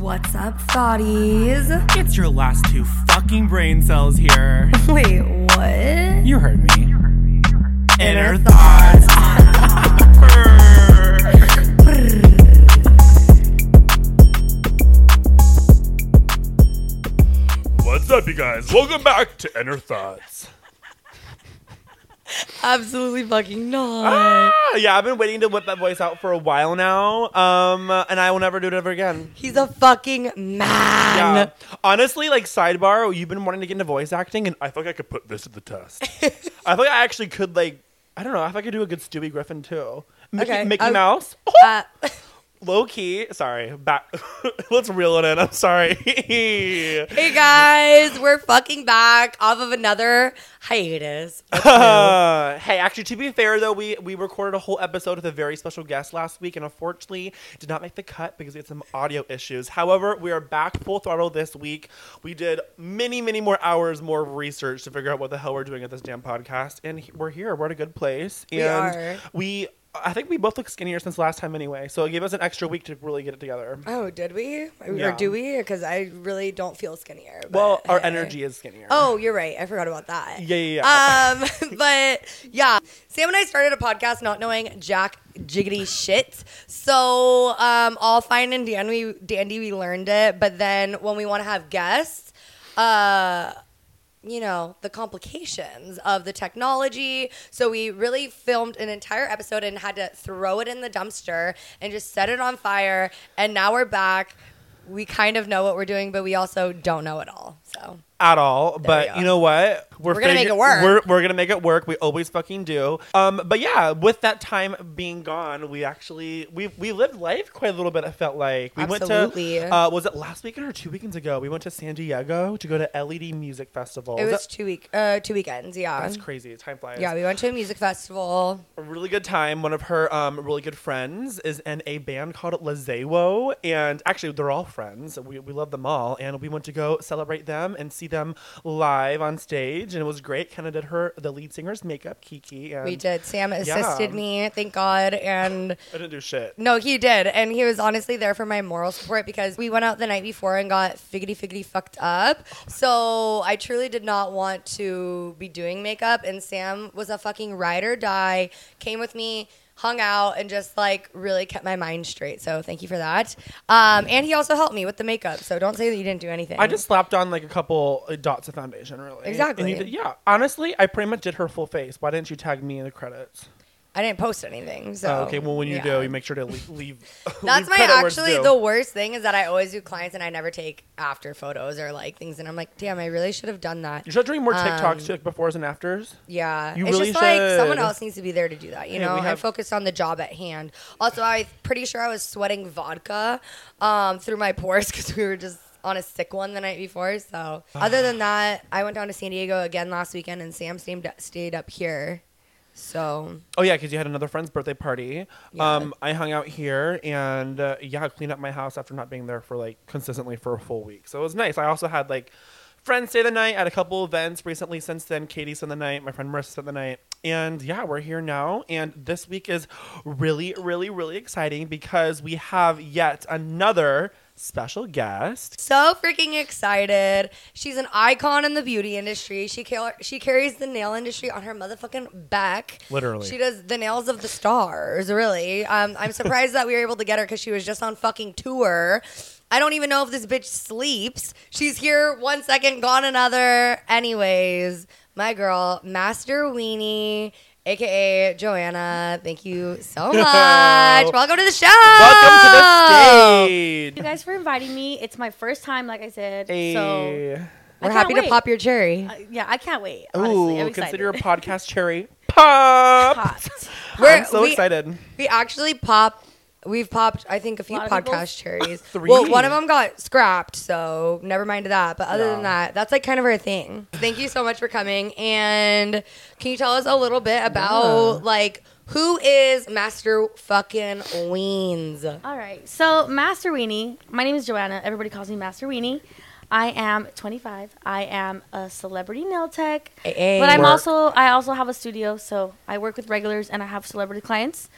What's up, thotties? It's your last two fucking brain cells here. Wait, what? You heard me. Inner Thoughts. What's up, you guys? Welcome back to Inner Thoughts. Absolutely fucking not. Yeah, I've been waiting to whip that voice out for a while now, and I will never do it ever again. He's a fucking man. Yeah. Honestly, like, sidebar, you've been wanting to get into voice acting, and I feel like I could put this to the test. I feel like I actually could, like, I don't know, I feel like I could do a good Stewie Griffin, too. Mickey Mouse? Low-key. Sorry. Back. Let's reel it in. I'm sorry. Hey, guys. We're fucking back off of another hiatus. Hey, actually, to be fair, though, we recorded a whole episode with a very special guest last week, and unfortunately did not make the cut because we had some audio issues. However, we are back full throttle this week. We did many, many more hours more research to figure out what the hell we're doing at this damn podcast, and we're here. We're at a good place. And I think we both look skinnier since last time anyway, so it gave us an extra week to really get it together. Oh, did we? Yeah. Or do we? Because I really don't feel skinnier. Well, our energy is skinnier. Oh, you're right. I forgot about that. Yeah. But yeah, Sam and I started a podcast not knowing jack jiggity shit. So all fine and dandy, we learned it. But then when we want to have guests, you know, the complications of the technology. So we really filmed an entire episode and had to throw it in the dumpster and just set it on fire. And now we're back. We kind of know what we're doing, but we also don't know it all. So at all. But you know what? We're going to make it work. We're going to make it work. We always fucking do. But yeah, with that time being gone, we lived life quite a little bit, I felt like. Absolutely. Went to, was it last weekend or 2 weekends ago? We went to San Diego to go to LED Music Festival. It was 2 weekends, yeah. That's crazy. Time flies. Yeah, we went to a music festival. A really good time. One of her really good friends is in a band called Lezewo. And actually, they're all friends. We love them all. And we went to go celebrate them and see them live on stage, and it was great. Kind of did the lead singer's makeup, Kiki. And we did. Sam assisted me, thank God. And I didn't do shit. No, he did, and he was honestly there for my moral support because we went out the night before and got figgity fucked up. So I truly did not want to be doing makeup, and Sam was a fucking ride or die. Came with me, hung out, and just like really kept my mind straight. So thank you for that. And he also helped me with the makeup. So don't say that you didn't do anything. I just slapped on like a couple dots of foundation, really. Exactly. And yeah. Honestly, I pretty much did her full face. Why didn't you tag me in the credits? I didn't post anything. So okay. Well, when you do, you make sure to leave. That's my actually the worst thing is that I always do clients and I never take after photos or like things. And I'm like, damn, I really should have done that. You should do more TikToks, like befores and afters. Yeah. It's just like someone else needs to be there to do that. You know, I'm focused on the job at hand. Also, I'm pretty sure I was sweating vodka through my pores because we were just on a sick one the night before. So other than that, I went down to San Diego again last weekend and Sam stayed up here. So. Oh, yeah, because you had another friend's birthday party. Yeah. I hung out here and, cleaned up my house after not being there for, like, consistently for a full week. So it was nice. I also had, like, friends stay the night at a couple events recently since then. Katie spent the night. My friend Marissa spent the night. And, yeah, we're here now. And this week is really, really, really exciting because we have yet another special guest. So freaking excited. She's an icon in the beauty industry. She carries the nail industry on her motherfucking back. Literally. She does the nails of the stars, really. I'm surprised that we were able to get her because she was just on fucking tour. I don't even know if this bitch sleeps. She's here 1 second, gone another. Anyways, my girl, Master Weenie, a.k.a. Joanna, thank you so much. Welcome to the show. Welcome to the stage. Thank you guys for inviting me. It's my first time, like I said. Hey. So we're happy to pop your cherry. Yeah, I can't wait. Honestly, I'm excited. Consider your podcast cherry popped. I'm so excited. We actually We've popped, I think, a few podcast cherries. 3. Well, one of them got scrapped, so never mind that. But other than that, that's like kind of our thing. Thank you so much for coming. And can you tell us a little bit about like who is Master fucking Weens? All right. So Master Weenie. My name is Joanna. Everybody calls me Master Weenie. I am 25. I am a celebrity nail tech, but I also have a studio, so I work with regulars and I have celebrity clients.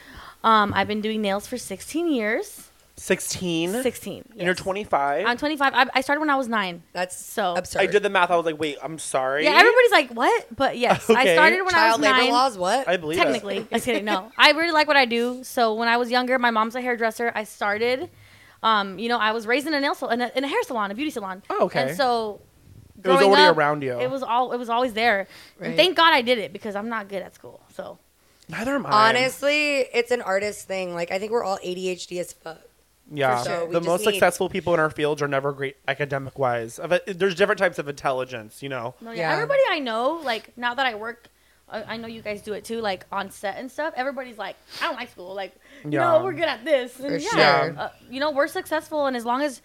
I've been doing nails for 16 years. 16. Yes. And you're 25? I'm 25. I started when I was 9. That's so absurd. I did the math. I was like, wait, I'm sorry. Yeah, everybody's like, what? But yes, okay. I started when I was 9. Child labor laws, what? I believe technically. Just kidding. No. I really like what I do. So when I was younger, my mom's a hairdresser. I started, you know, I was raised in a nail salon, in a hair salon, a beauty salon. Oh, okay. And so it was already up, around you. It was always there. Right. And thank God I did it because I'm not good at school. So neither am I. Honestly, it's an artist thing. Like, I think we're all ADHD as fuck. Yeah, sure. The most successful people in our fields are never great academic-wise. There's different types of intelligence, you know. No, yeah. Everybody I know, like, now that I work, I know you guys do it too, like, on set and stuff. Everybody's like, I don't like school. Like, you know, we're good at this. And sure. You know, we're successful, and as long as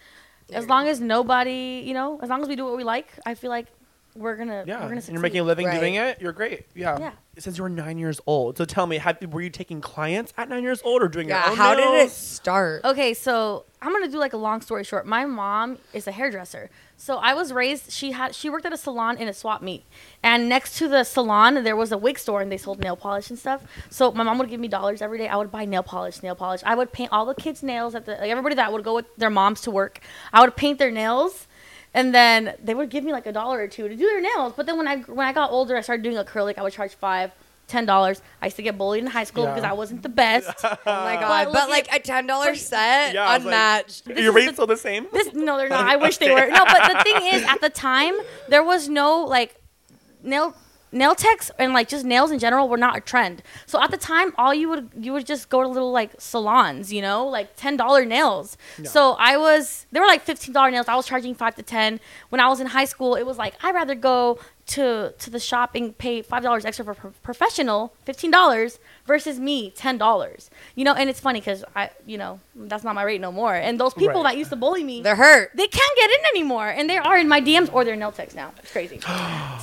nobody, you know, as long as we do what we like, I feel like we're gonna succeed. You're making a living doing it. You're great. Yeah. Since you were 9 years old, so tell me, were you taking clients at 9 years old or doing your own? How did it start? Okay, so I'm gonna do like a long story short. My mom is a hairdresser, so I was raised. She worked at a salon in a swap meet, and next to the salon there was a wig store, and they sold nail polish and stuff. So my mom would give me dollars every day. I would buy nail polish. I would paint all the kids' nails like everybody that would go with their moms to work. I would paint their nails. And then they would give me like $1 or $2 to do their nails. But then when I got older, I started doing acrylic. I would charge $5, $10. I used to get bullied in high school because I wasn't the best. Oh my God. But like a $10 set, unmatched. Like, your rates are the same? No, they're not. I wish they were. No, but the thing is, at the time, there was no like nail techs and like just nails in general were not a trend. So at the time, all you would just go to little like salons, you know, like $10 nails. No. So they were like $15 nails. I was charging $5 to $10. When I was in high school, it was like, I'd rather go to the shop and pay $5 extra for professional, $15 versus me, $10, you know. And it's funny because I, you know, that's not my rate no more. And those people that used to bully me, they're hurt. They can't get in anymore. And they are in my DMs or they're nail techs now. It's crazy.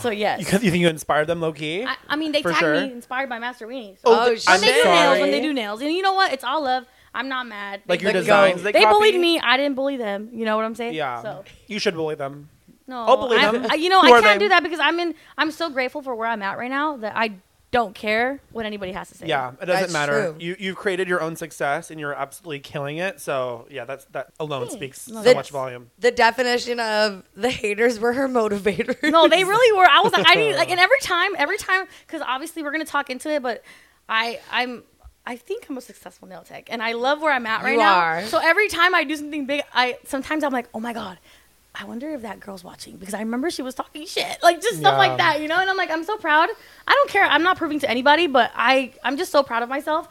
So yes. You think you inspired them low key? I mean, they tagged me inspired by Master Weenie. So. Oh, shit. When they do nails. And you know what? It's all love. I'm not mad. Like your designs. They bullied me. I didn't bully them. You know what I'm saying? Yeah. So. You should bully them. No, I'll bully them. You know, I can't do that because I'm so grateful for where I'm at right now that I don't care what anybody has to say. Yeah, it doesn't matter. True. You've created your own success and you're absolutely killing it. So yeah, that alone speaks so much volume. The definition of the haters were her motivators. No, they really were. I was like, I need like, and every time, because obviously we're gonna talk into it, but I think I'm a successful nail tech and I love where I'm at right now. So every time I do something big, sometimes I'm like, oh my God. I wonder if that girl's watching because I remember she was talking shit, like just stuff like that, you know? And I'm like, I'm so proud. I don't care. I'm not proving to anybody, but I'm just so proud of myself.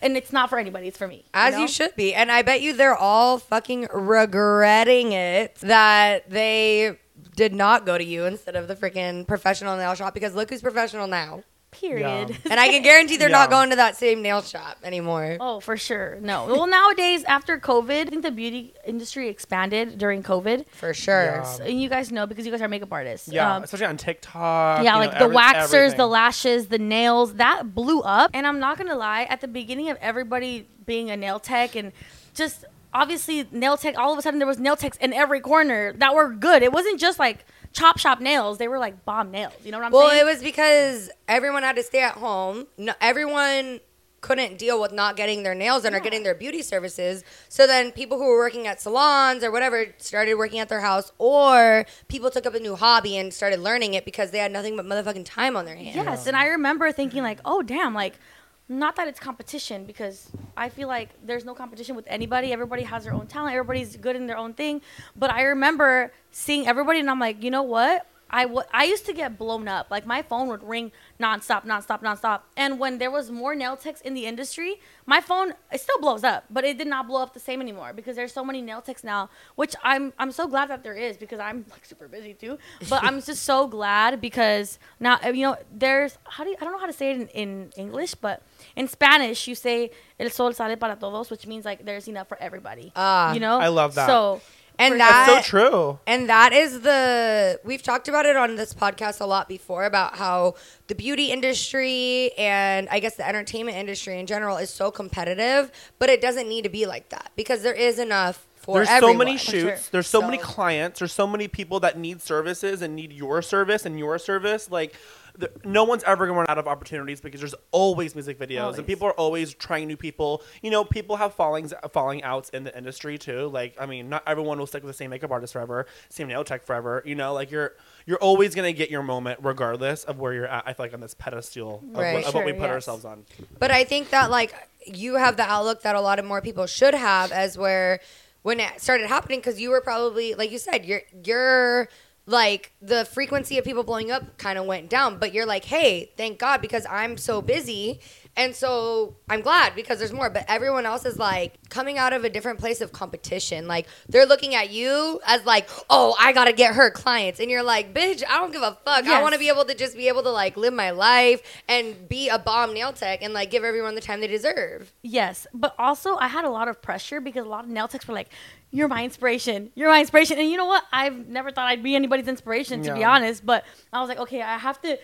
And it's not for anybody. It's for me. You should be. And I bet you they're all fucking regretting it that they did not go to you instead of the freaking professional nail shop because look who's professional now. Period. Yeah. And I can guarantee they're not going to that same nail shop anymore. Oh, for sure. No. Well, nowadays, after COVID, I think the beauty industry expanded during COVID. For sure. Yeah. So, and you guys know because you guys are makeup artists. Yeah, especially on TikTok. Yeah, like the waxers, everything. The lashes, the nails. That blew up. And I'm not going to lie. At the beginning of everybody being a nail tech and just obviously nail tech, all of a sudden there was nail techs in every corner that were good. It wasn't just like chop shop nails. They were like bomb nails. You know what I'm saying? Well, it was because everyone had to stay at home. No, everyone couldn't deal with not getting their nails done or getting their beauty services. So then people who were working at salons or whatever started working at their house, or people took up a new hobby and started learning it because they had nothing but motherfucking time on their hands. Yes, and I remember thinking like, oh, damn, like, not that it's competition because I feel like there's no competition with anybody. Everybody has their own talent. Everybody's good in their own thing. But I remember seeing everybody and I'm like, you know what? I used to get blown up. Like my phone would ring nonstop. And when there was more nail techs in the industry, my phone, it still blows up, but it did not blow up the same anymore because there's so many nail techs now, which I'm so glad that there is because I'm like super busy too. But I'm just so glad because now, you know, there's, I don't know how to say it in English, but in Spanish, you say el sol sale para todos, which means like there's enough for everybody, you know? I love that. So. And that's so true. And that is we've talked about it on this podcast a lot before about how the beauty industry and I guess the entertainment industry in general is so competitive, but it doesn't need to be like that because there is enough. for everyone. There's so many shoots. Sure. There's so many clients. There's so many people that need services and need your service and your service. Like, no one's ever going to run out of opportunities because there's always music videos. Always. And people are always trying new people. You know, people have falling outs in the industry, too. Like, I mean, not everyone will stick with the same makeup artist forever, same nail tech forever. You know, like, you're always going to get your moment regardless of where you're at, I feel like, on this pedestal of, right, what we put ourselves on. But I think that, like, you have the outlook that a lot of more people should have as where when it started happening, because you were probably, like you said, you're like, the frequency of people blowing up kind of went down. But you're like, hey, thank God, because I'm so busy. And so I'm glad because there's more. But everyone else is, like, coming out of a different place of competition. Like, they're looking at you as, like, oh, I got to get her clients. And you're like, bitch, I don't give a fuck. Yes. I want to be able to, like, live my life and be a bomb nail tech and, like, give everyone the time they deserve. Yes. But also I had a lot of pressure because a lot of nail techs were like, you're my inspiration. You're my inspiration. And you know what? I've never thought I'd be anybody's inspiration, to be honest. But I was like, okay, I have to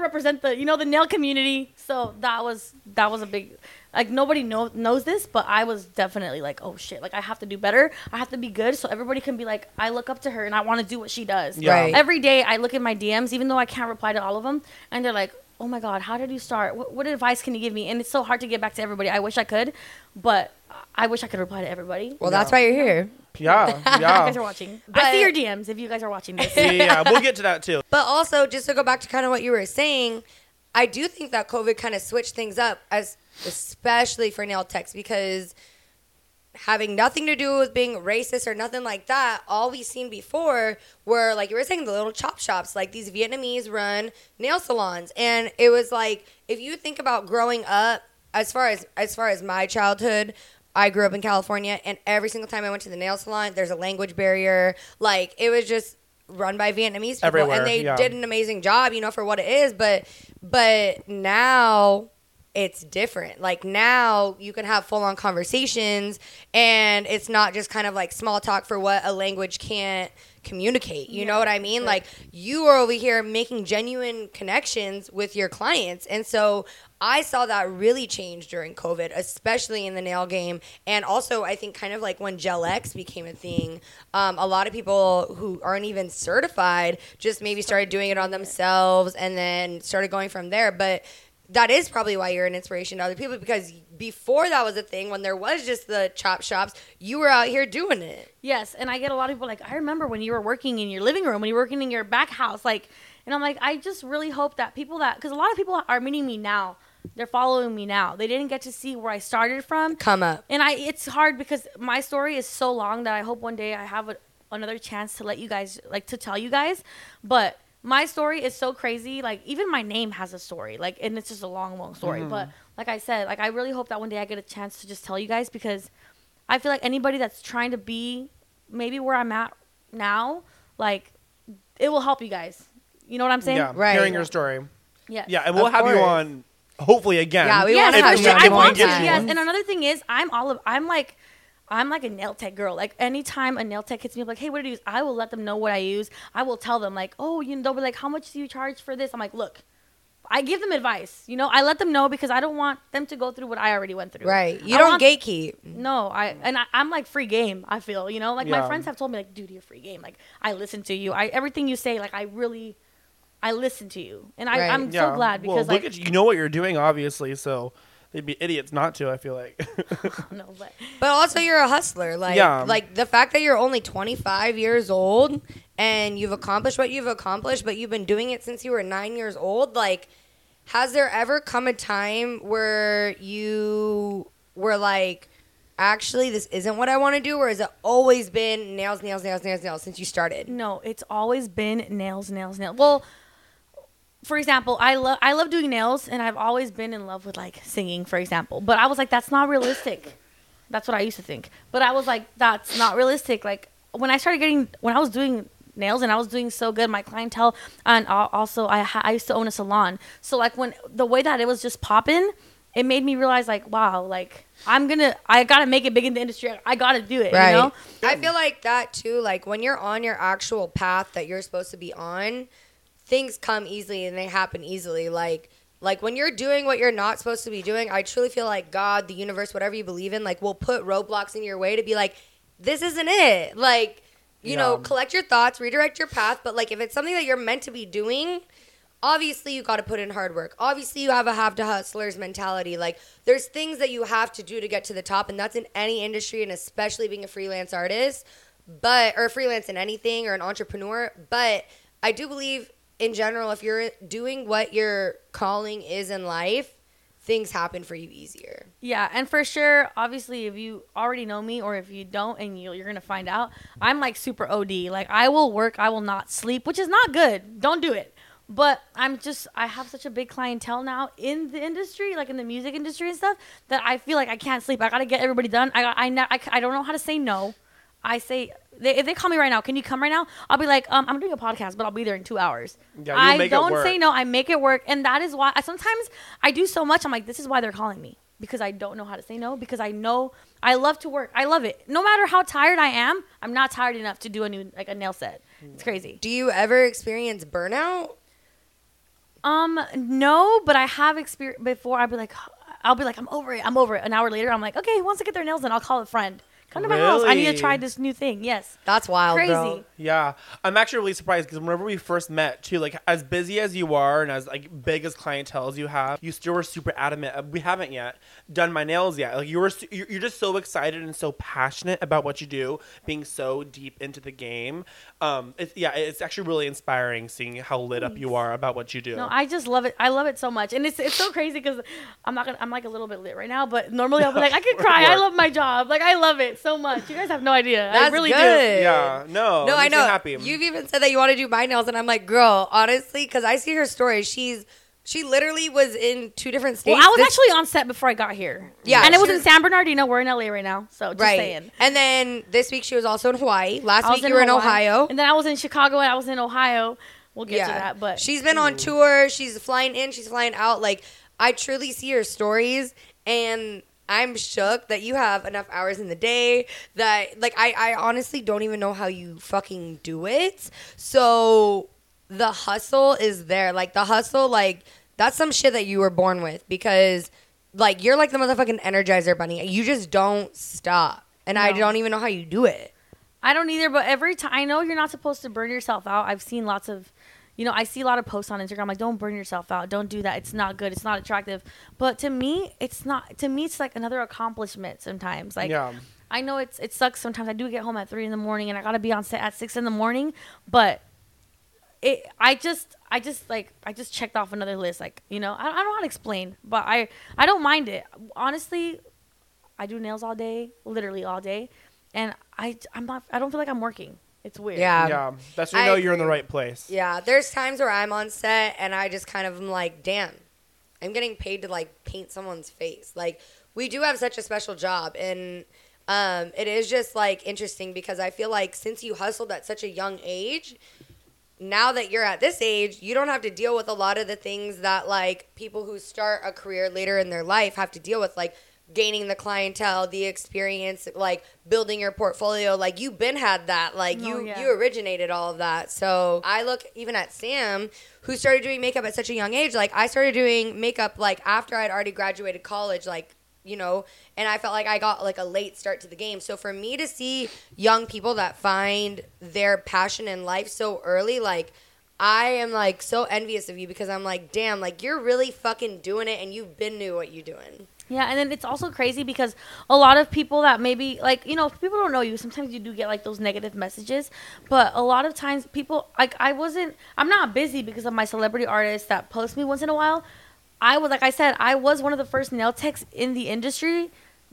represent the nail community. So that was a big, like, nobody knows this, but I was definitely like, oh shit, like, I have to do better. I have to be good so everybody can be like, I look up to her and I want to do what she does. Yeah. Right. Every day I look at my DMs, even though I can't reply to all of them, and they're like, oh my God, how did you start? What advice can you give me? And it's so hard to get back to everybody. I wish I could, but I wish I could reply to everybody. Well, that's why you're here. Yeah. You guys are watching. But I see your DMs if you guys are watching this. Yeah, we'll get to that too. But also, just to go back to kind of what you were saying, I do think that COVID kind of switched things up, especially for nail techs, because having nothing to do with being racist or nothing like that, all we've seen before were, like you were saying, the little chop shops, like these Vietnamese-run nail salons. And it was like, if you think about growing up, as far as my childhood, I grew up in California, and every single time I went to the nail salon, there's a language barrier. Like, it was just run by Vietnamese people. Everywhere, and they did an amazing job, you know, for what it is. But now it's different. Like, now you can have full-on conversations, and it's not just kind of like small talk for what a language can't communicate. You know what I mean? Sure. Like, you are over here making genuine connections with your clients. And so I saw that really change during COVID, especially in the nail game. And also, I think kind of like when Gel-X became a thing, a lot of people who aren't even certified just maybe started doing it on themselves and then started going from there. But that is probably why you're an inspiration to other people, because before that was a thing, when there was just the chop shops, you were out here doing it. Yes, and I get a lot of people like, I remember when you were working in your living room, when you were working in your back house, like, and I'm like, I just really hope that people that, because a lot of people are meeting me now. They're following me now. They didn't get to see where I started from. Come up. And it's hard because my story is so long that I hope one day I have another chance to let you guys, like, to tell you guys, but my story is so crazy. Like, even my name has a story. Like, and it's just a long, long story. Mm-hmm. But like I said, like, I really hope that one day I get a chance to just tell you guys, because I feel like anybody that's trying to be maybe where I'm at now, like, it will help you guys. You know what I'm saying? Yeah, right. Hearing your story. Yeah. Yeah, and we'll have you on hopefully again. Yeah, we want to have you on. I want to. Yes. And another thing is, I'm like a nail tech girl. Like, anytime a nail tech hits me up, like, hey, what do you use? I will let them know what I use. I will tell them, like, oh, you know, they'll be like, how much do you charge for this? I'm like, look, I give them advice. You know, I let them know because I don't want them to go through what I already went through. Right. You don't gatekeep. No. I'm like free game, I feel. You know, like, my friends have told me, like, dude, you're free game. Like, I listen to you. Everything you say, like, I listen to you. And I'm so glad because, well, look, like, at you know what you're doing, obviously, so they'd be idiots not to, I feel like. No, but also you're a hustler. Like, like, the fact that you're only 25 years old and you've accomplished what you've accomplished, but you've been doing it since you were 9 years old. Like, has there ever come a time where you were like, actually, this isn't what I want to do? Or has it always been nails, nails, nails, nails, nails since you started? No, it's always been nails, nails, nails. Well, for example, I love doing nails, and I've always been in love with, like, singing, for example. But I was like, that's not realistic. That's what I used to think. But I was like, that's not realistic. Like, when I was doing nails and I was doing so good, my clientele, and also I used to own a salon. So, like, when the way that it was just popping, it made me realize, like, wow, like, I gotta make it big in the industry. I gotta do it, right. You know? I feel like that, too. Like, when you're on your actual path that you're supposed to be on, things come easily and they happen easily. Like when you're doing what you're not supposed to be doing, I truly feel like God, the universe, whatever you believe in, like, will put roadblocks in your way to be like, this isn't it. Like, you know, collect your thoughts, redirect your path. But, like, if it's something that you're meant to be doing, obviously you got to put in hard work. Obviously you have to hustler's mentality. Like, there's things that you have to do to get to the top, and that's in any industry, and especially being a freelance artist, but or freelance in anything or an entrepreneur. But I do believe in general, if you're doing what your calling is in life, things happen for you easier. Yeah, and for sure, obviously, if you already know me or if you don't and you're going to find out, I'm like super OD. Like, I will work, I will not sleep, which is not good. Don't do it. But I have such a big clientele now in the industry, like in the music industry and stuff, that I feel like I can't sleep. I got to get everybody done. I don't know how to say no. I say, if they call me right now, can you come right now? I'll be like, I'm doing a podcast, but I'll be there in 2 hours. Yeah, I don't say no. I make it work. And that is why sometimes I do so much. I'm like, this is why they're calling me, because I don't know how to say no, because I know I love to work. I love it. No matter how tired I am, I'm not tired enough to do a nail set. It's crazy. Do you ever experience burnout? No, but I have experienced before. I'll be like, I'm over it. I'm over it. An hour later, I'm like, okay, who wants to get their nails done? I'll call a friend. Come to my house. I need to try this new thing. Yes. That's wild. Crazy. Bro. Yeah. I'm actually really surprised because whenever we first met too, like as busy as you are and as like big as clientele as you have, you still were super adamant. We haven't yet done my nails yet. Like you're just so excited and so passionate about what you do, being so deep into the game. It's actually really inspiring seeing how lit up you are about what you do. No, I just love it. I love it so much. And it's so crazy because I'm like a little bit lit right now, but normally I'll be like, I could cry. I love my job. Like I love it so much. You guys have no idea. That's I really good. Do. Yeah. No, I know. Happy. You've even said that you want to do my nails, and I'm like, girl, honestly, because I see her story. She literally was in 2 different states. Well, I was actually on set before I got here. Yeah. And it was in San Bernardino. We're in LA right now. So just saying. And then this week she was also in Hawaii. Last week you were in Ohio. And then I was in Chicago and I was in Ohio. We'll get to that. But she's been on tour. She's flying in. She's flying out. Like, I truly see her stories, and I'm shook that you have enough hours in the day that, like, I honestly don't even know how you fucking do it. So the hustle is there. Like, the hustle, like, that's some shit that you were born with because, like, you're like the motherfucking Energizer Bunny. You just don't stop. And no. I don't even know how you do it. I don't either. But every time, I know you're not supposed to burn yourself out. I've seen lots of, you know, I see a lot of posts on Instagram like, don't burn yourself out. Don't do that. It's not good. It's not attractive. But to me, it's not. To me, it's like another accomplishment sometimes. Like, yeah. I know it sucks sometimes. I do get home at 3 a.m. and I got to be on set at 6 a.m. But I just checked off another list. Like, you know, I don't know how to explain, but I don't mind it. Honestly, I do nails all day, literally all day. And I don't feel like I'm working. It's weird. Yeah. That's when you know you're in the right place. Yeah. There's times where I'm on set and I just kind of am like, damn, I'm getting paid to like paint someone's face. Like, we do have such a special job. And it is just like interesting because I feel like since you hustled at such a young age, now that you're at this age, you don't have to deal with a lot of the things that like people who start a career later in their life have to deal with. Like, gaining the clientele, the experience, like building your portfolio, like you've been had that, like you originated all of that. So I look even at Sam, who started doing makeup at such a young age. Like, I started doing makeup like after I'd already graduated college, like, you know, and I felt like I got like a late start to the game. So for me to see young people that find their passion in life so early, like, I am, like, so envious of you because I'm like, damn, like, you're really fucking doing it and you've been knew what you're doing. Yeah, and then it's also crazy because a lot of people that maybe, like, you know, if people don't know you, sometimes you do get, like, those negative messages. But a lot of times people, like, I'm not busy because of my celebrity artists that post me once in a while. I was, like I said, I was one of the first nail techs in the industry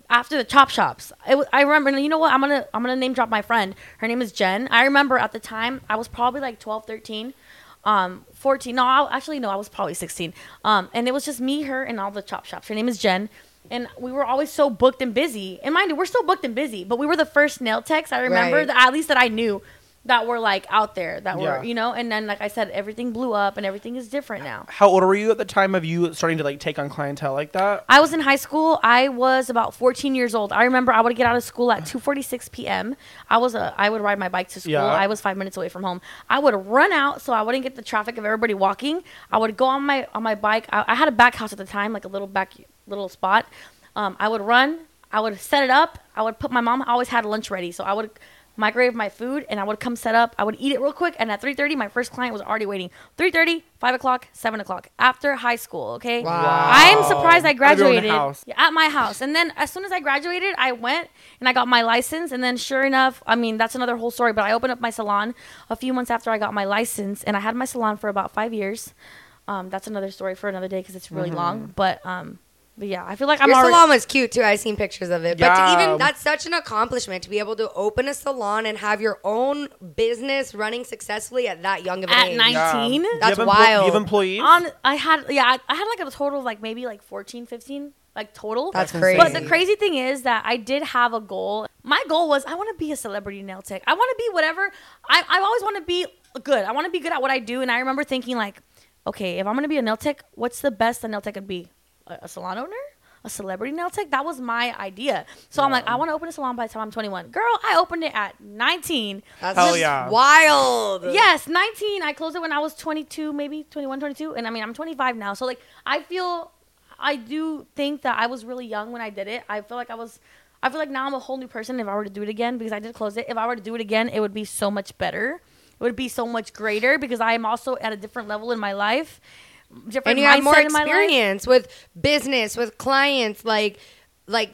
after the chop shops. I remember, and you know what, I'm gonna name drop my friend. Her name is Jen. I remember at the time, I was probably, like, 12, 13. 14. No, I was probably 16. And it was just me, her, and all the chop shops. Her name is Jen. And we were always so booked and busy. And mind you, we're still booked and busy, but we were the first nail techs, I remember, at least that I knew, that were like out there, that were, you know, and then, like I said, everything blew up and everything is different now. How old were you at the time of you starting to like take on clientele like that? I was in high school. I was about 14 years old. I remember I would get out of school at 2:46 p.m. I would ride my bike to school. Yeah. I was 5 minutes away from home. I would run out so I wouldn't get the traffic of everybody walking. I would go on my bike. I had a back house at the time, like a little spot. I would run. I would set it up. I would put, my mom always had lunch ready. So I would microwave my food and I would come set up. I would eat it real quick. And at 3:30, my first client was already waiting. 3:30, 5 o'clock, 7 o'clock after high school. Okay. Wow. I'm surprised I graduated at my house. And then as soon as I graduated, I went and I got my license. And then sure enough, I mean, that's another whole story. But I opened up my salon a few months after I got my license, and I had my salon for about 5 years. That's another story for another day because it's really long. But yeah, I feel like I'm already... Your salon was cute, too. I've seen pictures of it. Yeah. But to even that's such an accomplishment to be able to open a salon and have your own business running successfully at that young of an age. At 19? Yeah. That's wild. You have employees? I had like a total of like maybe like 14, 15, like total. That's crazy. But the crazy thing is that I did have a goal. My goal was I want to be a celebrity nail tech. I want to be whatever. I always want to be good. I want to be good at what I do. And I remember thinking like, okay, if I'm going to be a nail tech, what's the best a nail tech could be? A salon owner, a celebrity nail tech. That was my idea. So I'm like, I want to open a salon by the time I'm 21. Girl, I opened it at 19. That's wild. Yes, 19. I closed it when I was 22, maybe 21, 22. And I mean, I'm 25 now. So like, I do think that I was really young when I did it. I feel like now I'm a whole new person if I were to do it again, because I did close it. If I were to do it again, it would be so much better. It would be so much greater because I am also at a different level in my life. And you have more experience with business, with clients. Like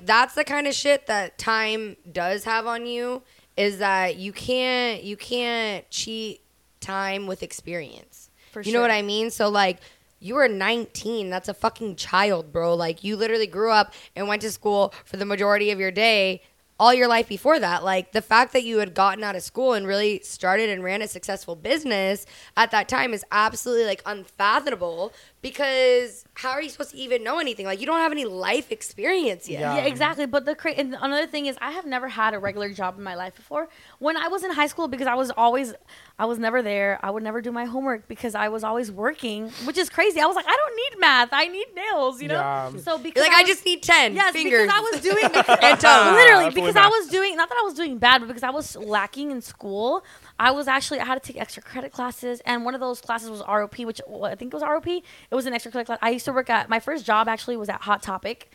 that's the kind of shit that time does have on you, is that you can't cheat time with experience. For sure. You know what I mean? So like, you were 19. That's a fucking child, bro. Like, you literally grew up and went to school for the majority of your day, all your life before that. Like, the fact that you had gotten out of school and really started and ran a successful business at that time is absolutely like unfathomable, because how are you supposed to even know anything? Like, you don't have any life experience yet. Yeah, exactly. But and another thing is, I have never had a regular job in my life before. When I was in high school, because I was never there. I would never do my homework because I was always working, which is crazy. I was like, I don't need math. I need nails, you know? Yeah. So because I just need 10 fingers. Yes, because I was doing... literally, because I was doing... Not that I was doing bad, but because I was lacking in school. I had to take extra credit classes, and one of those classes was ROP, It was an extra credit class. I used to work at... My first job actually was at Hot Topic.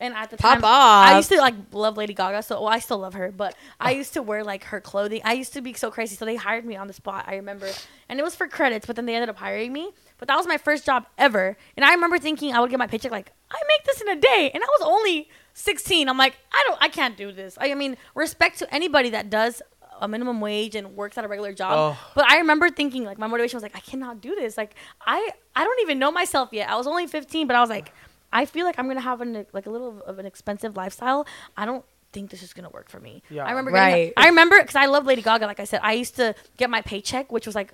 And at the time, I used to like love Lady Gaga. So I still love her, but I used to wear like her clothing. I used to be so crazy. So they hired me on the spot, I remember. And it was for credits, but then they ended up hiring me. But that was my first job ever. And I remember thinking I would get my paycheck like, I make this in a day. And I was only 16. I'm like, I can't do this. I mean, respect to anybody that does a minimum wage and works at a regular job. Oh. But I remember thinking like, my motivation was like, I cannot do this. Like, I don't even know myself yet. I was only 15, but I was like, I feel like I'm going to have a little of an expensive lifestyle. I don't think this is going to work for me. Yeah. I remember, because I love Lady Gaga, like I said, I used to get my paycheck, which was like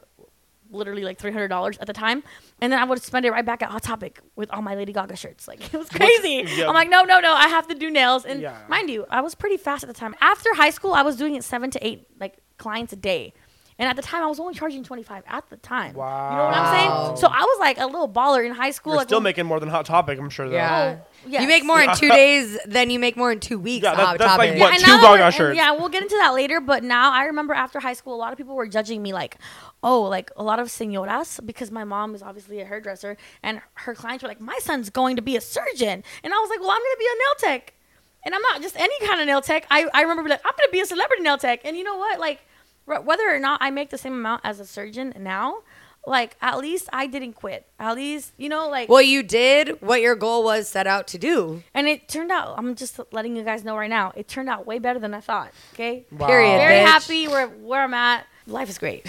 literally like $300 at the time. And then I would spend it right back at Hot Topic with all my Lady Gaga shirts. Like, it was crazy. Yeah. I'm like, no, I have to do nails. And mind you, I was pretty fast at the time. After high school, I was doing it 7 to 8 like clients a day. And at the time, I was only charging $25 at the time. Wow. You know what I'm saying? So I was like a little baller in high school. You're still making more than Hot Topic, I'm sure, though. Yeah. Yes. You make more in 2 days than you make more in 2 weeks. Yeah, that's like, what, 2 Gaga shirts? Yeah, we'll get into that later. But now I remember after high school, a lot of people were judging me like, oh, like a lot of señoras, because my mom is obviously a hairdresser. And her clients were like, my son's going to be a surgeon. And I was like, well, I'm going to be a nail tech. And I'm not just any kind of nail tech. I remember being like, I'm going to be a celebrity nail tech. And you know what? Like, whether or not I make the same amount as a surgeon now, like, at least I didn't quit. At least, you know, like... Well, you did what your goal was set out to do. And it turned out... I'm just letting you guys know right now. It turned out way better than I thought, okay? Wow. Period, Very bitch. Happy where I'm at. Life is great.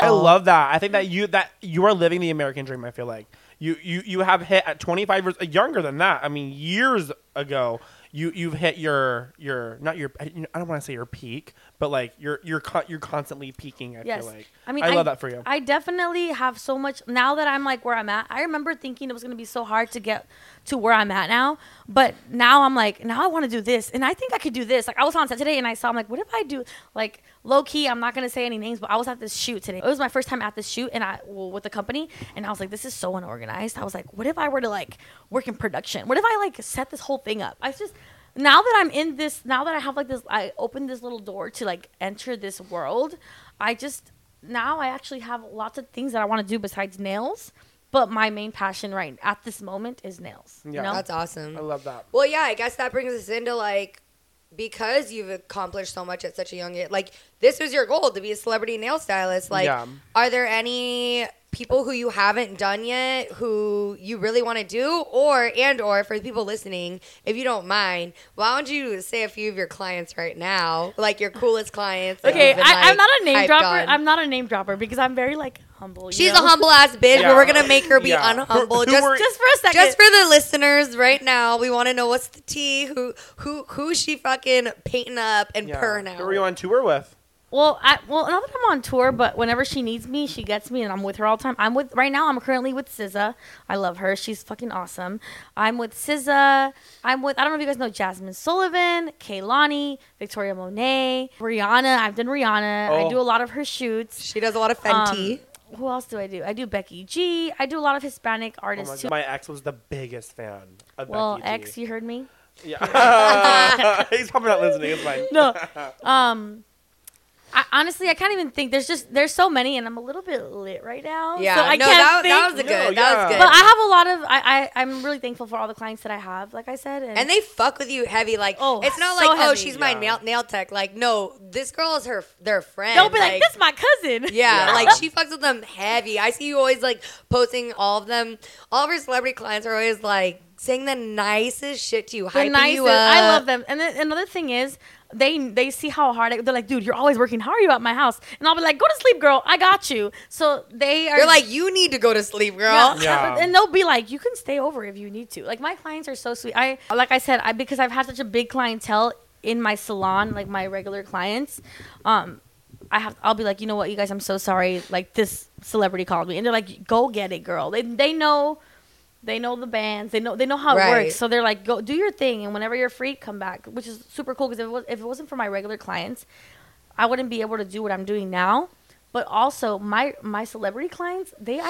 I love that. I think that you are living the American dream, I feel like. You have hit at 25 years... Younger than that. I mean, years ago... You've hit your I don't want to say your peak, but like you're constantly peaking. I feel like I love that for you. I definitely have so much now that I'm like where I'm at. I remember thinking it was gonna be so hard to get to where I'm at now, but now I'm like, now I want to do this, and I think I could do this. Like, I was on set today, and I'm like, what if I do, like, low key? I'm not gonna say any names, but I was at this shoot today. It was my first time at this shoot, and I with the company, and I was like, this is so unorganized. I was like, what if I were to like work in production? What if I like set this whole thing up? I just Now that I'm in this, now that I have like this, I opened this little door to like enter this world. I actually have lots of things that I want to do besides nails But my main passion right at this moment is nails. Yeah, you know? That's awesome. I love that. Well, yeah, I guess that brings us into like, because you've accomplished so much at such a young age, like this was your goal to be a celebrity nail stylist. Like, yeah. Are there any people who you haven't done yet who you really want to do? Or for the people listening, if you don't mind, why don't you say a few of your clients right now, like your coolest clients? Okay, I'm not a name dropper. I'm not a name dropper because I'm very like humble. She's a humble ass bitch, but we're going to make her be unhumble. Just for a second. Just for the listeners right now, we want to know what's the tea, who she fucking painting up and purring out. Who are you on tour with? Well, not that I'm on tour, but whenever she needs me, she gets me, and I'm with her all the time. I'm currently with SZA. I love her. She's fucking awesome. I'm with SZA. I don't know if you guys know Jasmine Sullivan, Kaylani, Victoria Monet, Rihanna. I've done Rihanna. Oh. I do a lot of her shoots. She does a lot of Fenty. Who else do I do? I do Becky G. I do a lot of Hispanic artists too. My ex was the biggest fan of Becky G. Well, ex, you heard me? Yeah. He's probably not listening. It's fine. No. Honestly, I can't even think. There's so many, and I'm a little bit lit right now. Yeah, so I can't think. That was good. But I have a lot of. I'm really thankful for all the clients that I have. Like I said, and they fuck with you heavy. Like, it's not so like heavy. She's my nail tech. Like, no, this girl is their friend. Don't be like this is my cousin. Yeah, like she fucks with them heavy. I see you always like posting all of them. All of her celebrity clients are always like saying the nicest shit to you, hyping you up. I love them. And then another thing is. They see how hard they're like, dude, you're always working. How are you at my house? And I'll be like, go to sleep, girl. I got you. So they're like, you need to go to sleep, girl. Yeah. And they'll be like, you can stay over if you need to. Like my clients are so sweet. Like I said, because I've had such a big clientele in my salon, like my regular clients, I'll be like, you know what, you guys, I'm so sorry. Like this celebrity called me, and they're like, go get it, girl. They know. They know the bands. They know how it works. So they're like, go do your thing. And whenever you're free, come back, which is super cool. Because if it wasn't for my regular clients, I wouldn't be able to do what I'm doing now. But also my celebrity clients, they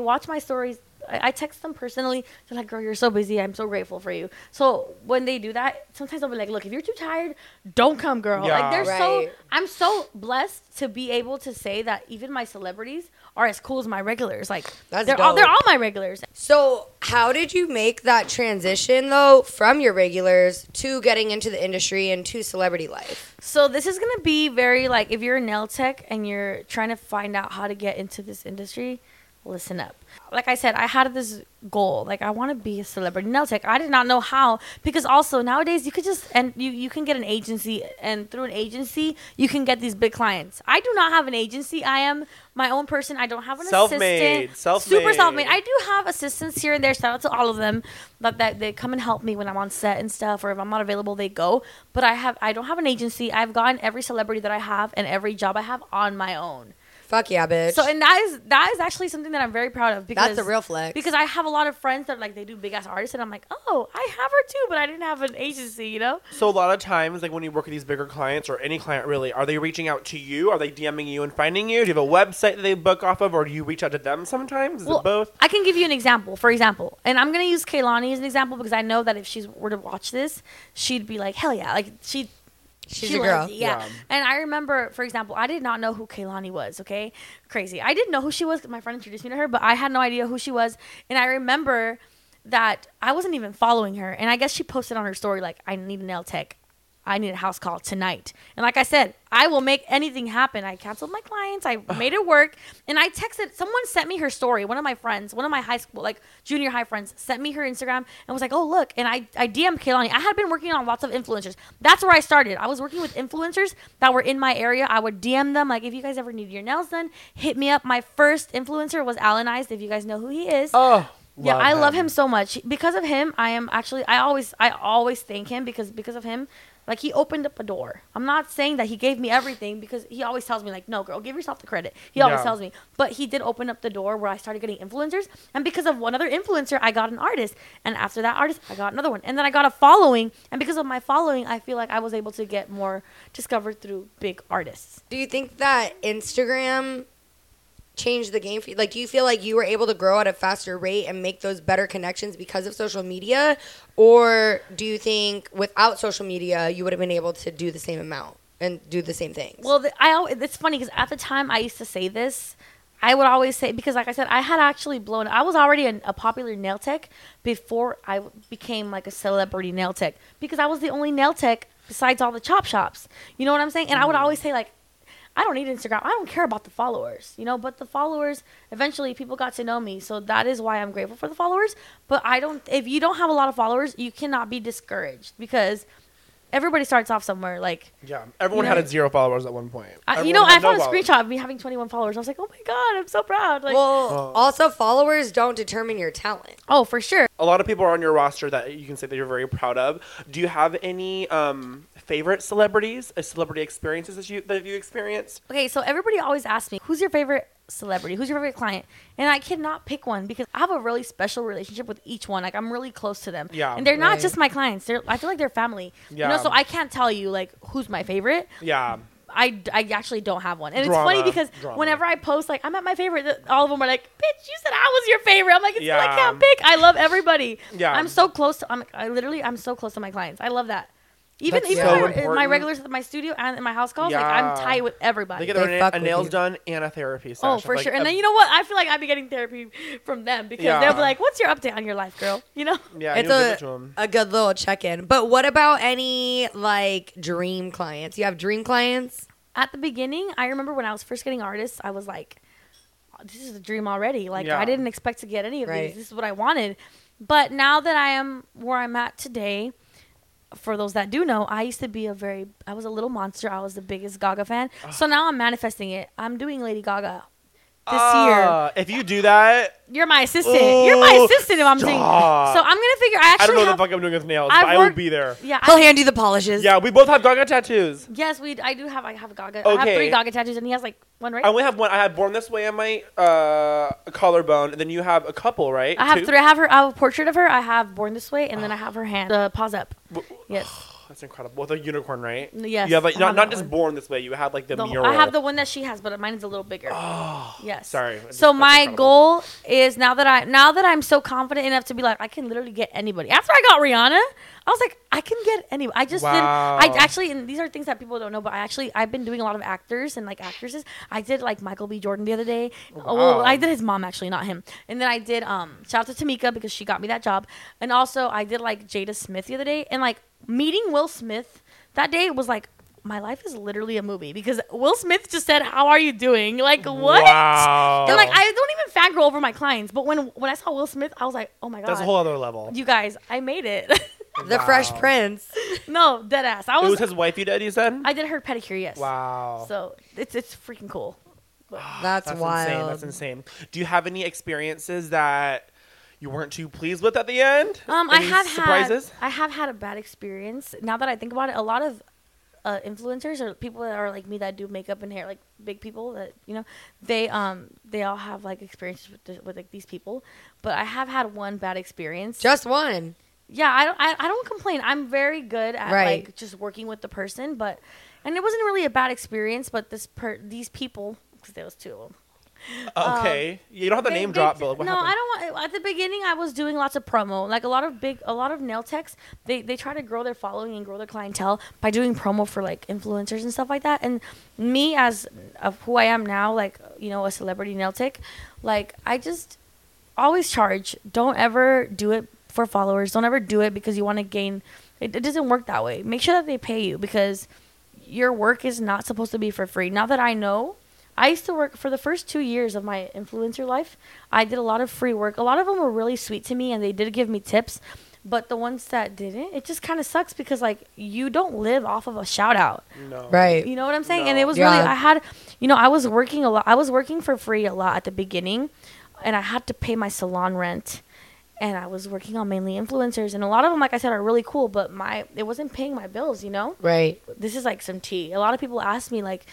watch my stories. I text them personally. They're like, girl, you're so busy. I'm so grateful for you. So when they do that, sometimes I'll be like, look, if you're too tired, don't come, girl. Yeah. Like I'm so blessed to be able to say that even my celebrities are as cool as my regulars. Like they're all my regulars. So how did you make that transition though from your regulars to getting into the industry and to celebrity life? So this is gonna be very like if you're a nail tech and you're trying to find out how to get into this industry, listen up. Like I said, I had this goal. Like I want to be a celebrity nail tech. I did not know how, because also nowadays you could just you can get an agency, and through an agency you can get these big clients. I do not have an agency. I am my own person. I don't have an assistant. Super self-made. I do have assistants here and there. Shout out to all of them that they come and help me when I'm on set and stuff, or if I'm not available, they go. But I don't have an agency. I've gotten every celebrity that I have and every job I have on my own. Fuck yeah, bitch. So, and that is actually something that I'm very proud of, because that's a real flex. Because I have a lot of friends that like they do big ass artists, and I'm like, oh, I have her too, but I didn't have an agency, you know. So a lot of times, like when you work with these bigger clients or any client really, are they reaching out to you? Are they DMing you and finding you? Do you have a website that they book off of, or do you reach out to them sometimes? Is it both? I can give you an example. For example, and I'm gonna use Kaylani as an example because I know that if she were to watch this, she'd be like, hell yeah, like she. She's a girl. Yeah. And I remember, for example, I did not know who Kaylani was, okay? Crazy. I didn't know who she was because my friend introduced me to her, but I had no idea who she was. And I remember that I wasn't even following her. And I guess she posted on her story, like, I need a nail tech. I need a house call tonight. And like I said, I will make anything happen. I canceled my clients. I made it work. And I texted. Someone sent me her story. One of my friends, one of my high school, like junior high friends, sent me her Instagram and was like, oh, look. And I DM'd Kaylani. I had been working on lots of influencers. That's where I started. I was working with influencers that were in my area. I would DM them. Like, if you guys ever need your nails done, hit me up. My first influencer was Alanized, if you guys know who he is. Oh. Yeah, I love him so much. Because of him, I always thank him because of him, like he opened up a door. I'm not saying that he gave me everything because he always tells me like, no girl, give yourself the credit. He always tells me, but he did open up the door where I started getting influencers, and because of one other influencer, I got an artist, and after that artist, I got another one, and then I got a following, and because of my following, I feel like I was able to get more discovered through big artists. Do you think that Instagram change the game for you? Like, do you feel like you were able to grow at a faster rate and make those better connections because of social media? Or do you think without social media, you would have been able to do the same amount and do the same things? Well, it's funny because at the time I used to say this. I would always say, because like I said, I had actually blown, I was already a popular nail tech before I became like a celebrity nail tech, because I was the only nail tech besides all the chop shops. You know what I'm saying? And I would always say, like, I don't need Instagram. I don't care about the followers, you know, but the followers, eventually people got to know me. So that is why I'm grateful for the followers. But I don't, if you don't have a lot of followers, you cannot be discouraged, because everybody starts off somewhere. Like, yeah, everyone, you know, had 0 followers at one point. I found a screenshot of me having 21 followers. I was like, oh my God, I'm so proud. Like, well, also followers don't determine your talent. Oh, for sure. A lot of people are on your roster that you can say that you're very proud of. Do you have any favorite celebrities, celebrity experiences that you experienced? Okay, so everybody always asks me, who's your favorite celebrity? Who's your favorite client? And I cannot pick one, because I have a really special relationship with each one. Like, I'm really close to them. Yeah. And they're not just my clients. I feel like they're family. Yeah. You know, so I can't tell you, like, who's my favorite. Yeah. I actually don't have one. And it's funny because whenever I post, like, I'm at my favorite, all of them are like, bitch, you said I was your favorite. I'm like, it's I can't pick. I love everybody. Yeah. I'm so close to, I'm so close to my clients. I love that. Even so my regulars at my studio and in my house calls, like, I'm tight with everybody. They get a nails done and a therapy session. Oh, for sure. And then, you know what? I feel like I'd be getting therapy from them, because they'll be like, what's your update on your life, girl? You know? Yeah, it's a good little check-in. But what about any, like, dream clients? You have dream clients? At the beginning, I remember when I was first getting artists, I was like, this is a dream already. Like, I didn't expect to get any of these. This is what I wanted. But now that I am where I'm at today, for those that do know, I used to be I was a little monster. I was the biggest Gaga fan. So now I'm manifesting it. I'm doing Lady Gaga this year. If you do that, you're my assistant. You're my assistant if I'm doing. So I'm going to figure, I don't know what the fuck I'm doing with nails, but I will be there. Yeah, he'll hand you the polishes. Yeah, we both have Gaga tattoos. Yes, I have a Gaga. Okay. I have 3 Gaga tattoos, and he has like one, right? I only have one. I had Born This Way on my collarbone, and then you have a couple, right? I have 2? 3. I have a portrait of her. I have Born This Way, and then I have her hand. The paws up. Yes. That's incredible. With a unicorn, right? Yes. You have like not just one. Born This Way. You have like the mural. I have the one that she has, but mine is a little bigger. Oh, yes. Sorry. So my goal is now that I'm so confident enough to be like, I can literally get anybody. After I got Rihanna, I was like, I can get anybody. I just didn't. I actually, and these are things that people don't know, but I've been doing a lot of actors and like actresses. I did like Michael B. Jordan the other day. Wow. Oh, well, I did his mom actually, not him. And then I did shout out to Tamika because she got me that job. And also I did like Jada Smith the other day, and like meeting Will Smith that day was like, my life is literally a movie, because Will Smith just said, how are you doing? Like, what? Wow. And like, I don't even fangirl over my clients, but when I saw Will Smith, I was like, oh my God. That's a whole other level. You guys, I made it. The Fresh Prince. No, dead ass. It was his wife you did, you said? I did her pedicure, yes. Wow. So it's freaking cool. That's wild. Insane. That's insane. Do you have any experiences that you weren't too pleased with at the end? I have had a bad experience. Now that I think about it, a lot of influencers or people that are like me that do makeup and hair, like big people that, you know, they all have like experiences with like these people. But I have had one bad experience. Just one. Yeah, I don't complain. I'm very good at like just working with the person, and it wasn't really a bad experience. But these people, because there was 2 of them. Okay, you don't have the name drop, Bill. No, happened? I don't want. At the beginning, I was doing lots of promo, like a lot of nail techs. They try to grow their following and grow their clientele by doing promo for like influencers and stuff like that. And me, as of who I am now, like, you know, a celebrity nail tech, like I just always charge. Don't ever do it for followers. Don't ever do it because you want to gain. It doesn't work that way. Make sure that they pay you, because your work is not supposed to be for free. Now that I know. I used to work for the first 2 years of my influencer life. I did a lot of free work. A lot of them were really sweet to me, and they did give me tips. But the ones that didn't, it just kind of sucks, because like you don't live off of a shout out. No. Right. You know what I'm saying? No. And it was really, I was working a lot. I was working for free a lot at the beginning, and I had to pay my salon rent. And I was working on mainly influencers, and a lot of them, like I said, are really cool, but it wasn't paying my bills, you know? Right. This is like some tea. A lot of people ask me like,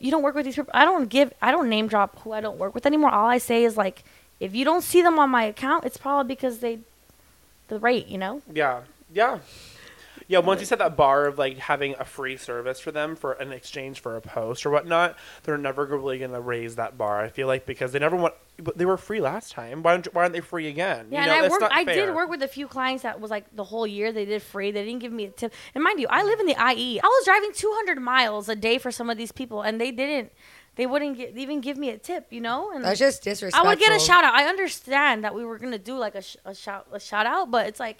you don't work with these people. I don't name drop who I don't work with anymore. All I say is like, if you don't see them on my account, it's probably because the rate, you know? Yeah. Yeah. Yeah, once you set that bar of like having a free service for them for an exchange for a post or whatnot, they're never really going to raise that bar. I feel like because they never want. But they were free last time. Why aren't they free again? Yeah, you know, and I did work with a few clients that was like the whole year they did free. They didn't give me a tip. And mind you, I live in the IE. I was driving 200 miles a day for some of these people, and they didn't. They wouldn't even give me a tip, you know? And that's just disrespectful. I would get a shout out. I understand that we were going to do like a shout out, but it's like,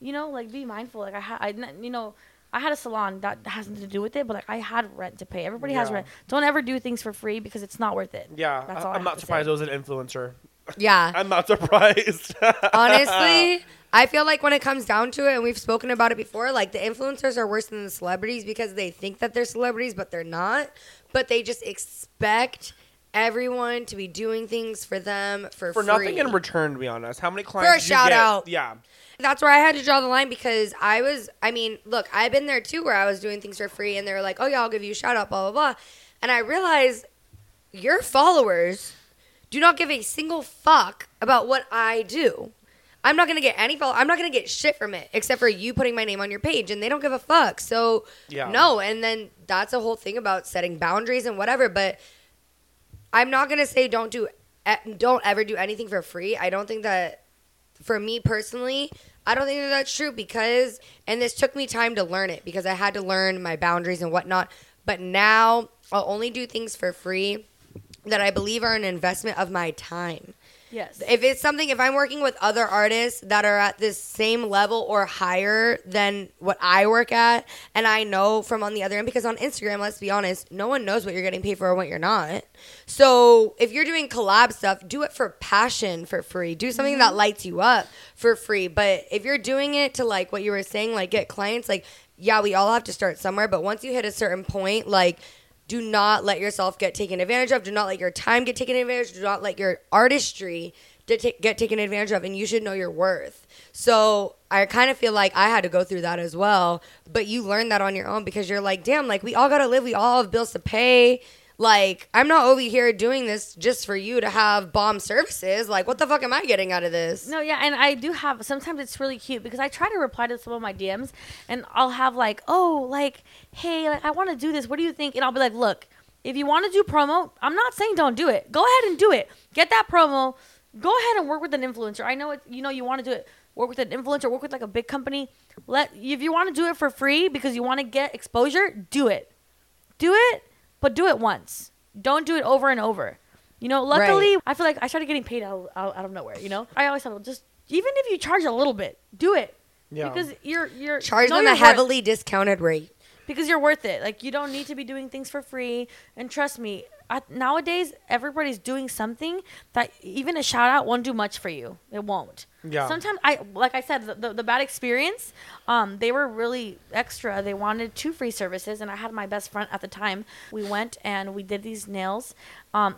you know, like be mindful. Like I had a salon that has nothing to do with it, but like I had rent to pay. Everybody has rent. Don't ever do things for free because it's not worth it. Yeah. That's all I'm not surprised I was an influencer. Yeah. I'm not surprised. Honestly, I feel like when it comes down to it, and we've spoken about it before, like the influencers are worse than the celebrities because they think that they're celebrities, but they're not. But they just expect everyone to be doing things for them for free. For nothing in return, to be honest. How many clients for a shout out. Yeah. That's where I had to draw the line because I've been there too where I was doing things for free and they were like, oh yeah, I'll give you a shout out, blah, blah, blah. And I realized your followers do not give a single fuck about what I do. I'm not going to get any follow. I'm not going to get shit from it except for you putting my name on your page and they don't give a fuck. So no. And then that's a whole thing about setting boundaries and whatever. But I'm not going to say don't ever do anything for free. I don't think that. For me personally, I don't think that that's true because, and this took me time to learn it because I had to learn my boundaries and whatnot. But now I'll only do things for free that I believe are an investment of my time. Yes. If I'm working with other artists that are at this same level or higher than what I work at, and I know from on the other end, because on Instagram, let's be honest, no one knows what you're getting paid for or what you're not. So if you're doing collab stuff, do it for passion for free. Do something that lights you up for free. But if you're doing it to like what you were saying, like get clients, like, yeah, we all have to start somewhere. But once you hit a certain point, like, do not let yourself get taken advantage of. Do not let your time get taken advantage of. Do not let your artistry get taken advantage of. And you should know your worth. So I kind of feel like I had to go through that as well. But you learn that on your own because you're like, damn, like we all got to live. We all have bills to pay. Like I'm not over here doing this just for you to have bomb services. Like what the fuck am I getting out of this? No, yeah. And I do have, sometimes it's really cute because I try to reply to some of my DMs and I'll have like, oh, like, hey, like, I want to do this. What do you think? And I'll be like, look, if you want to do promo, I'm not saying don't do it. Go ahead and do it. Get that promo. Go ahead and work with an influencer. I know it, you know, you want to do it. Work with an influencer, work with like a big company. If you want to do it for free because you want to get exposure, do it. Do it. But do it once. Don't do it over and over. You know, luckily, right. I feel like I started getting paid out of nowhere, you know? I always thought, well, just even if you charge a little bit, do it. Yeah. Because you're charge them a heavily discounted rate. Because you're worth it. Like, you don't need to be doing things for free. And trust me, nowadays, everybody's doing something that even a shout out won't do much for you. It won't. Yeah. Sometimes, like I said, the bad experience, they were really extra. They wanted 2 free services, and I had my best friend at the time. We went and we did these nails.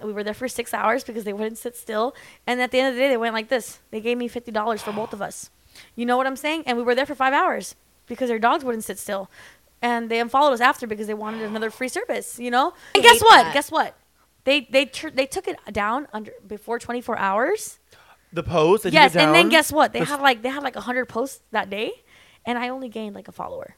We were there for 6 hours because they wouldn't sit still. And at the end of the day, they went like this. They gave me $50 for both of us. You know what I'm saying? And we were there for 5 hours because their dogs wouldn't sit still. And they unfollowed us after because they wanted another free service, you know? And guess what? That. Guess what? They took it down before 24 hours. The post? Yes, and then guess what? They had like 100 posts that day, and I only gained like a follower.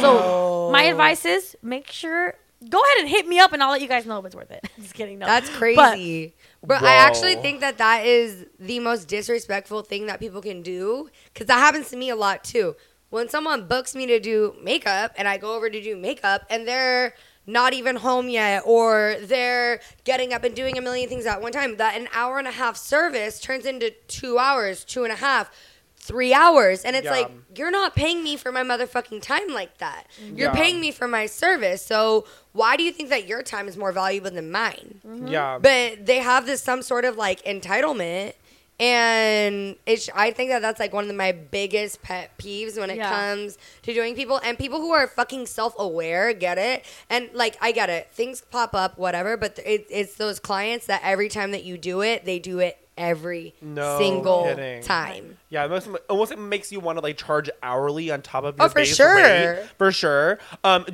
So my advice is make sure, go ahead and hit me up, and I'll let you guys know if it's worth it. Just kidding. No. That's crazy. But I actually think that is the most disrespectful thing that people can do, because that happens to me a lot too. When someone books me to do makeup, and I go over to do makeup, and they're not even home yet, or they're getting up and doing a million things at one time, that an hour and a half service turns into 2 hours, 2.5, 3 hours. And it's like, you're not paying me for my motherfucking time like that. You're paying me for my service. So why do you think that your time is more valuable than mine? Mm-hmm. Yeah. But they have this some sort of like entitlement. And I think that that's like one of my biggest pet peeves when it comes to doing people. And people who are fucking self-aware get it. And like, I get it. Things pop up, whatever. But it's those clients that every time that you do it, they do it every single time. Yeah, almost it makes you want to like charge hourly on top of your base rate. For sure.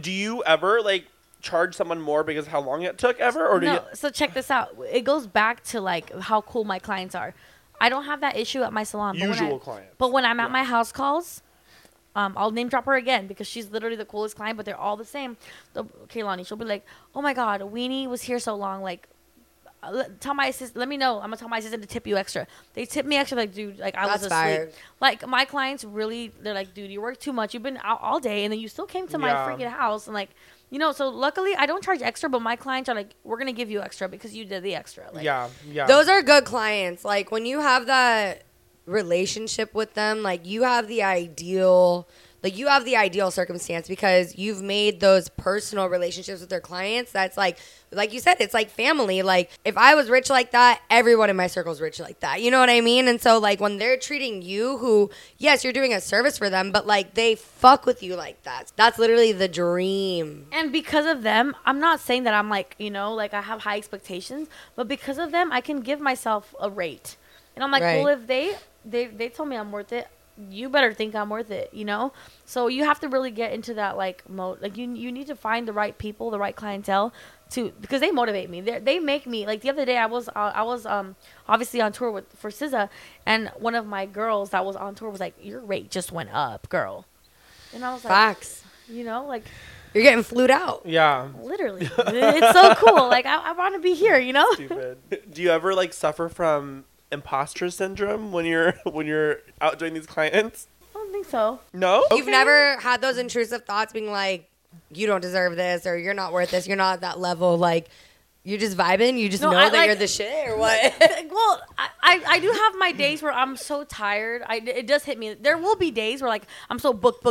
Do you ever like charge someone more because of how long it took ever? Or no, so check this out. It goes back to like how cool my clients are. I don't have that issue at my salon. Usual clients. But when I'm at my house calls, I'll name drop her again because she's literally the coolest client, but they're all the same. Kaylani, she'll be like, oh my God, Weenie was here so long. Like, tell my assistant, let me know. I'm gonna tell my assistant to tip you extra. They tip me extra, like, dude, like, I was asleep. Fired. Like, my clients really, they're like, dude, you work too much. You've been out all day and then you still came to my freaking house. And like, you know, so luckily I don't charge extra, but my clients are like, we're gonna give you extra because you did the extra. Like, yeah. Those are good clients. Like, when you have that relationship with them, like, you have the ideal, like, you have the ideal circumstance because you've made those personal relationships with their clients. That's like you said, it's like family. Like, if I was rich like that, everyone in my circle is rich like that. You know what I mean? And so, like, when they're treating you, who, yes, you're doing a service for them, but, like, they fuck with you like that. That's literally the dream. And because of them, I'm not saying that I'm, like, you know, like, I have high expectations, but because of them, I can give myself a rate. And I'm like, right. Well, if they told me I'm worth it, you better think I'm worth it, you know? So you have to really get into that, like, mode. Like, you need to find the right people, the right clientele, because they motivate me. They make me, like, the other day I was obviously on tour for SZA, and one of my girls that was on tour was like, your rate just went up, girl. And I was like, facts. You know, like, you're getting flued out. Yeah. Literally. It's so cool. Like, I want to be here, you know? Stupid. Do you ever, like, suffer from imposter syndrome when you're out doing these clients? I don't think so. No? Okay. You've never had those intrusive thoughts being like, you don't deserve this, or you're not worth this, you're not at that level, like, you're just vibing, you just know that, like, you're the shit, or what? Well, I do have my days where I'm so tired. It does hit me. There will be days where, like, I'm so booked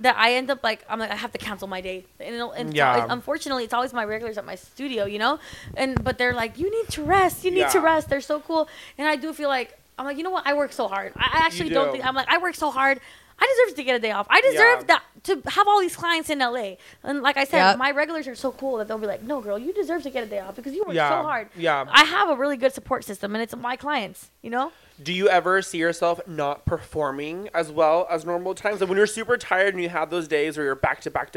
that I end up, like, I'm like, I have to cancel my day. And unfortunately, it's always my regulars at my studio, you know? But they're like, you need to rest. You need to rest. They're so cool. And I do feel like, I'm like, you know what? I work so hard. I actually don't think, I'm like, I work so hard. I deserve to get a day off. I deserve to have all these clients in LA. And like I said, my regulars are so cool that they'll be like, no, girl, you deserve to get a day off because you worked so hard. Yeah. I have a really good support system, and it's my clients, you know? Do you ever see yourself not performing as well as normal times? Like, when you're super tired and you have those days where you're back to back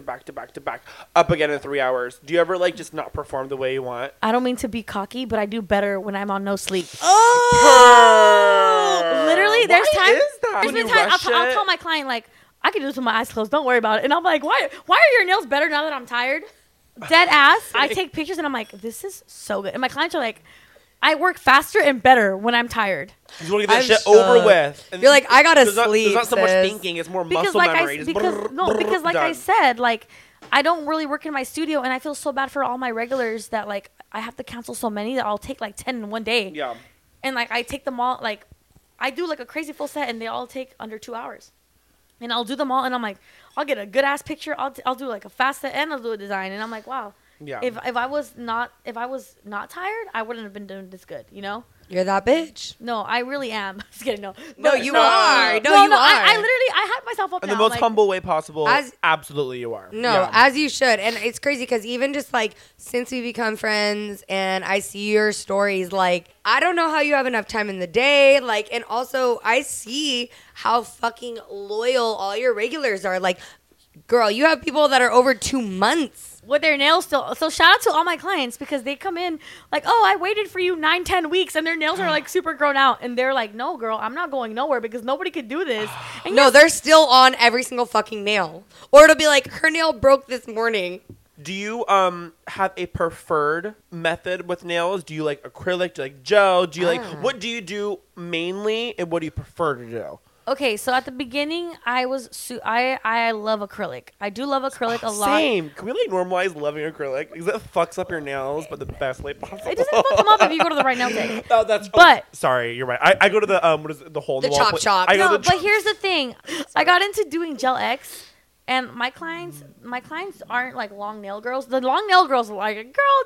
up again in 3 hours, do you ever, like, just not perform the way you want? I don't mean to be cocky, but I do better when I'm on no sleep. Oh! Literally, there's times. There's been times I'll call my client, like, I can do this with my eyes closed. Don't worry about it. And I'm like, why are your nails better now that I'm tired? Dead ass. I take pictures and I'm like, this is so good. And my clients are like, I work faster and better when I'm tired. You want to get that shit over with. And you're like, I gotta sleep. There's not so much thinking. It's more muscle memory. Because like I said, like, I don't really work in my studio, and I feel so bad for all my regulars that, like, I have to cancel so many that I'll take like 10 in one day. Yeah. And, like, I take them all, like, I do like a crazy full set, and they all take under 2 hours. And I'll do them all, and I'm like, I'll get a good ass picture. I'll do like a fast set, and I'll do a design, and I'm like, wow. Yeah. If I was not tired, I wouldn't have been doing this good, you know? You're that bitch. No, I really am. Just kidding. No. No, you are. No, you are. I literally, I hype myself up in the most, like, humble way possible. Absolutely, you are. No, as you should. And it's crazy because even just, like, since we become friends and I see your stories, like, I don't know how you have enough time in the day. Like, and also I see how fucking loyal all your regulars are. Like, girl, you have people that are over 2 months with their nails still. So shout out to all my clients because they come in like, oh, I waited for you 9-10 weeks, and their nails are like super grown out. And they're like, no, girl, I'm not going nowhere because nobody could do this. And no, they're still on every single fucking nail. Or it'll be like, her nail broke this morning. Do you have a preferred method with nails? Do you like acrylic? Do you like gel? Do you like, what do you do mainly, and what do you prefer to do? Okay, so at the beginning, I love acrylic. I do love acrylic a lot. Same. Can we, like, normalize loving acrylic? Because it fucks up your nails, but the best way possible. It doesn't fuck them up if you go to the right nail tech. Oh, that's. But sorry, you're right. I go to the chop shop. But here's the thing. Sorry. I got into doing Gel-X, and my clients aren't like long nail girls. The long nail girls are like, girl,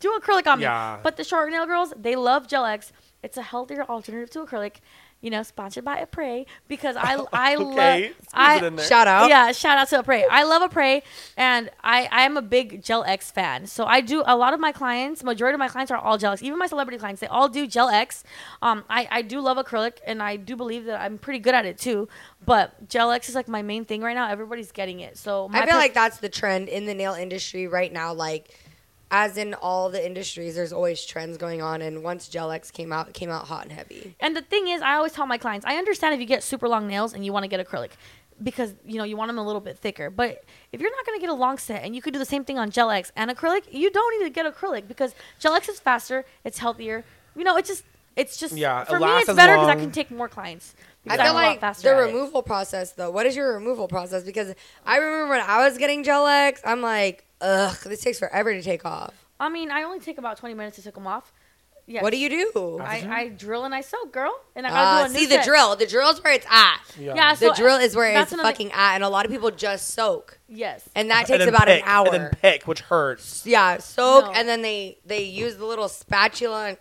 do acrylic on me. But the short nail girls, they love Gel-X. It's a healthier alternative to acrylic. You know, sponsored by Aprey, because I okay. love. Shout out. Yeah, shout out to Aprey. I love Aprey, and I am a big Gel-X fan. So I do a lot of my clients, majority of my clients are all Gel-X. Even my celebrity clients, they all do Gel-X. I do love acrylic, and I do believe that I'm pretty good at it too. But Gel-X is like my main thing right now. Everybody's getting it. So I feel like that's the trend in the nail industry right now. Like, as in all the industries, there's always trends going on. And once Gel-X came out, it came out hot and heavy. And the thing is, I always tell my clients, I understand if you get super long nails and you want to get acrylic. because, you know, you want them a little bit thicker. But if you're not going to get a long set, and you could do the same thing on Gel-X and acrylic, you don't need to get acrylic because Gel-X is faster. It's healthier. You know, it's just yeah, for me, it's better because I can take more clients. I feel like the removal process, though. What is your removal process? Because I remember when I was getting Gel-X, I'm like, ugh, this takes forever to take off. I mean, I only take about 20 minutes to take them off. Yes. What do you do? I drill and I sew, girl. And I gotta do a new set. Drill. The drill is where it's at. Yeah so the drill is where it's fucking at. And a lot of people just soak. Yes. And that takes about an hour. And then pick, which hurts. Yeah, soak. No. And then they use the little spatula. And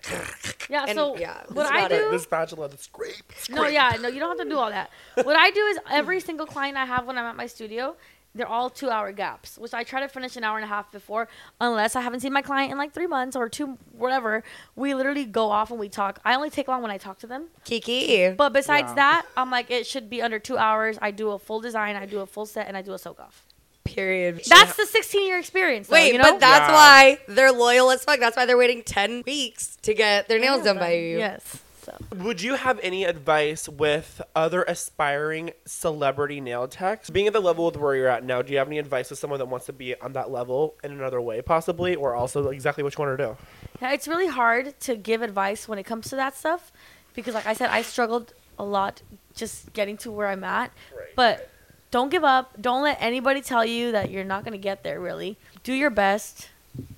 yeah, and so yeah, what I do. The spatula, the scrape. No, yeah. No, you don't have to do all that. What I do is every single client I have when I'm at my studio, they're all 2-hour gaps, which I try to finish an hour and a half before, unless I haven't seen my client in like 3 months or two, whatever. We literally go off and we talk. I only take long when I talk to them. Kiki. But besides that, I'm like, it should be under 2 hours. I do a full design, I do a full set, and I do a soak off. Period. That's the 16-year experience. Though, wait, you know? But that's why they're loyal as fuck. That's why they're waiting 10 weeks to get their nails done by you. Yes. So. Would you have any advice with other aspiring celebrity nail techs? Being at the level with where you're at now, do you have any advice to someone that wants to be on that level in another way possibly, or also exactly what you want to do? Yeah, it's really hard to give advice when it comes to that stuff because, like I said, I struggled a lot just getting to where I'm at. Right. But don't give up. Don't let anybody tell you that you're not going to get there, really. Do your best.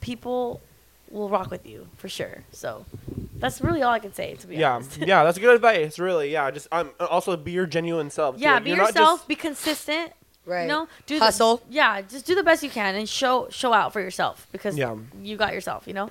People will rock with you for sure. So that's really all I can say, to be honest. Yeah, that's good advice, really. Yeah, just also be your genuine self. Yeah, be yourself, be consistent. Right. You know, hustle. Just do the best you can and show out for yourself because you got yourself, you know?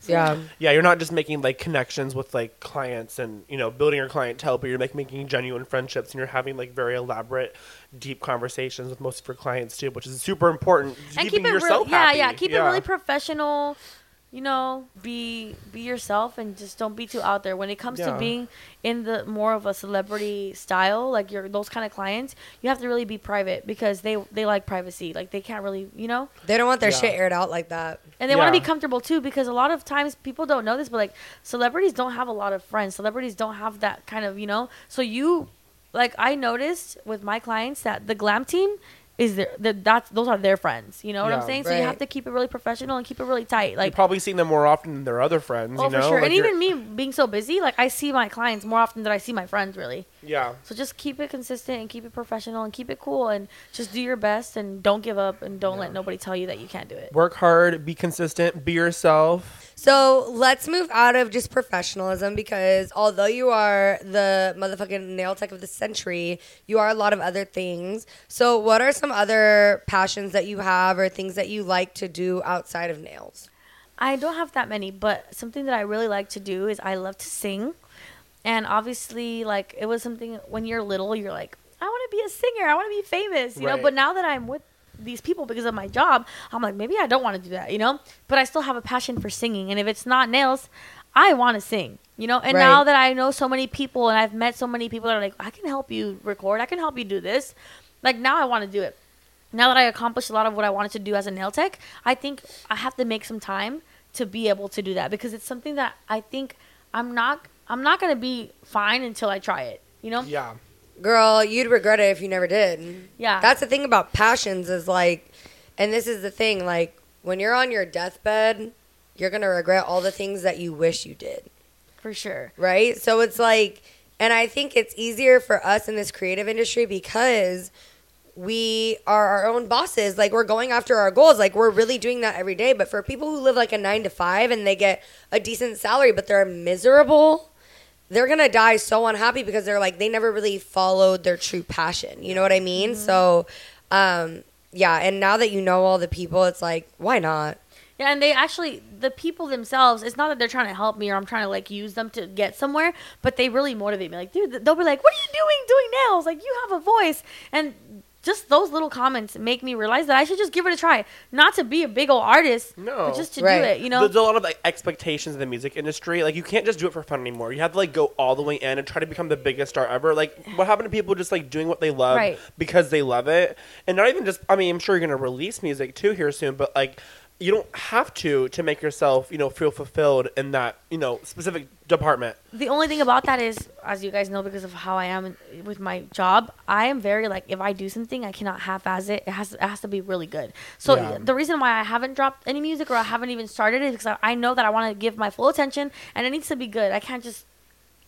So, yeah, you're not just making like connections with like clients and, you know, building your clientele, but you're like making genuine friendships and you're having like very elaborate, deep conversations with most of your clients too, which is super important. And keep it yourself happy. Yeah, keep it really professional. You know, be yourself and just don't be too out there. When it comes to being in the more of a celebrity style, like those kind of clients, you have to really be private because they like privacy. Like they can't really, you know. They don't want their shit aired out like that. And they want to be comfortable too because a lot of times people don't know this, but like celebrities don't have a lot of friends. Celebrities don't have that kind of, you know. So like I noticed with my clients that the glam team is there, those are their friends, you know what I'm saying? Right. So you have to keep it really professional and keep it really tight. Like, you're probably seeing them more often than their other friends, you know? For sure. Like, and even me being so busy, like I see my clients more often than I see my friends, really. Yeah. So just keep it consistent and keep it professional and keep it cool and just do your best and don't give up and don't let nobody tell you that you can't do it. Work hard, be consistent, be yourself. So let's move out of just professionalism because although you are the motherfucking nail tech of the century, you are a lot of other things. So what are some other passions that you have or things that you like to do outside of nails? I don't have that many, but something that I really like to do is I love to sing. And obviously, like, it was something when you're little, you're like, I want to be a singer. I want to be famous, you know? But now that I'm with these people because of my job, I'm like, maybe I don't want to do that, you know? But I still have a passion for singing. And if it's not nails, I want to sing, you know? And now that I know so many people and I've met so many people that are like, I can help you record. I can help you do this. Like, now I want to do it. Now that I accomplished a lot of what I wanted to do as a nail tech, I think I have to make some time to be able to do that because it's something that I think I'm not going to be fine until I try it, you know? Yeah. Girl, you'd regret it if you never did. Yeah. That's the thing about passions is like, and this is the thing, like when you're on your deathbed, you're going to regret all the things that you wish you did. For sure. Right? So it's like, and I think it's easier for us in this creative industry because we are our own bosses. Like, we're going after our goals. Like, we're really doing that every day. But for people who live like a 9-to-5 and they get a decent salary but they're miserable, they're going to die so unhappy because they're like, they never really followed their true passion. You know what I mean? Mm-hmm. So, and now that you know all the people, it's like, why not? Yeah, and they actually, the people themselves, it's not that they're trying to help me or I'm trying to, like, use them to get somewhere, but they really motivate me. Like, dude, they'll be like, what are you doing nails? Like, you have a voice. And just those little comments make me realize that I should just give it a try. Not to be a big old artist, but just to do it, you know? There's a lot of, like, expectations in the music industry. Like, you can't just do it for fun anymore. You have to, like, go all the way in and try to become the biggest star ever. Like, what happened to people just, like, doing what they love because they love it? And not even just, I mean, I'm sure you're going to release music, too, here soon, but, like, you don't have to make yourself, you know, feel fulfilled in that, you know, specific department. The only thing about that is, as you guys know, because of how I am with my job, I am very, like, if I do something, I cannot half-ass it. It has to be really good. So the reason why I haven't dropped any music or I haven't even started it is because I know that I want to give my full attention and it needs to be good. I can't just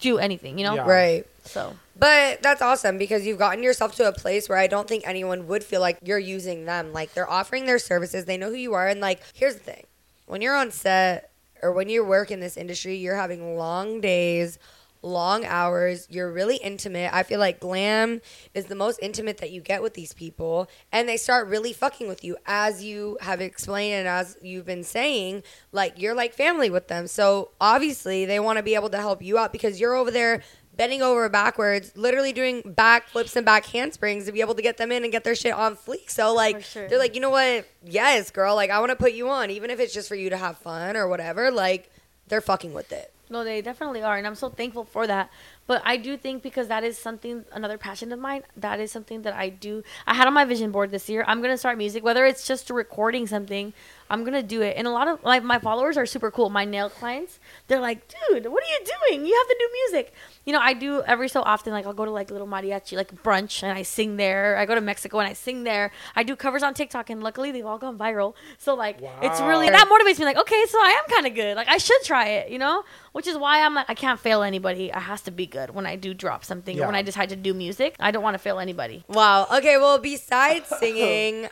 do anything, you know? Yeah. Right. So, but that's awesome because you've gotten yourself to a place where I don't think anyone would feel like you're using them. Like, they're offering their services. They know who you are. And, like, here's the thing. When you're on set or when you work in this industry, you're having long days, long hours. You're really intimate. I feel like glam is the most intimate that you get with these people. And they start really fucking with you, as you have explained and as you've been saying. Like, you're like family with them. So, obviously, they want to be able to help you out because you're over there bending over backwards, literally doing back flips and back handsprings to be able to get them in and get their shit on fleek. So, like, sure, they're like, you know what? Yes, girl. Like, I want to put you on, even if it's just for you to have fun or whatever. Like, they're fucking with it. No, they definitely are. And I'm so thankful for that. But I do think because that is something, another passion of mine, that is something that I do. I had on my vision board this year. I'm going to start music, whether it's just recording something. I'm going to do it. And a lot of, like, my followers are super cool. My nail clients, they're like, dude, what are you doing? You have to do music. You know, I do every so often, like, I'll go to, like, little mariachi, like, brunch, and I sing there. I go to Mexico and I sing there. I do covers on TikTok, and luckily they've all gone viral. So, like, wow, it's really, that motivates me, like, okay, so I am kind of good. Like, I should try it, you know? Which is why I'm like, I can't fail anybody. It has to be good when I do drop something, or when I decide to do music. I don't want to fail anybody. Wow. Okay, well, besides singing,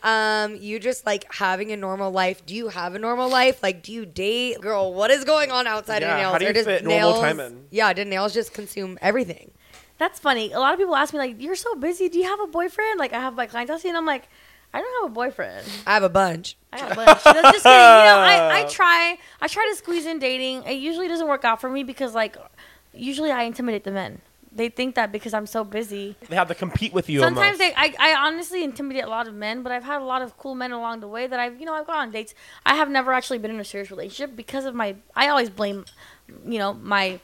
you just like having a normal life. Do you have a normal life? Like, do you date? Girl, what is going on outside of nails? How do you fit normal time in? Yeah, did nails just consume everything? That's funny. A lot of people ask me, like, you're so busy. Do you have a boyfriend? Like, I have my clients asking, and I'm like, I don't have a boyfriend. I have a bunch. So just kidding. You know, I try to squeeze in dating. It usually doesn't work out for me because, like, usually I intimidate the men. They think that because I'm so busy, they have to compete with you. Sometimes I honestly intimidate a lot of men, but I've had a lot of cool men along the way that I've gone on dates. I have never actually been in a serious relationship because of my, I always blame, you know, my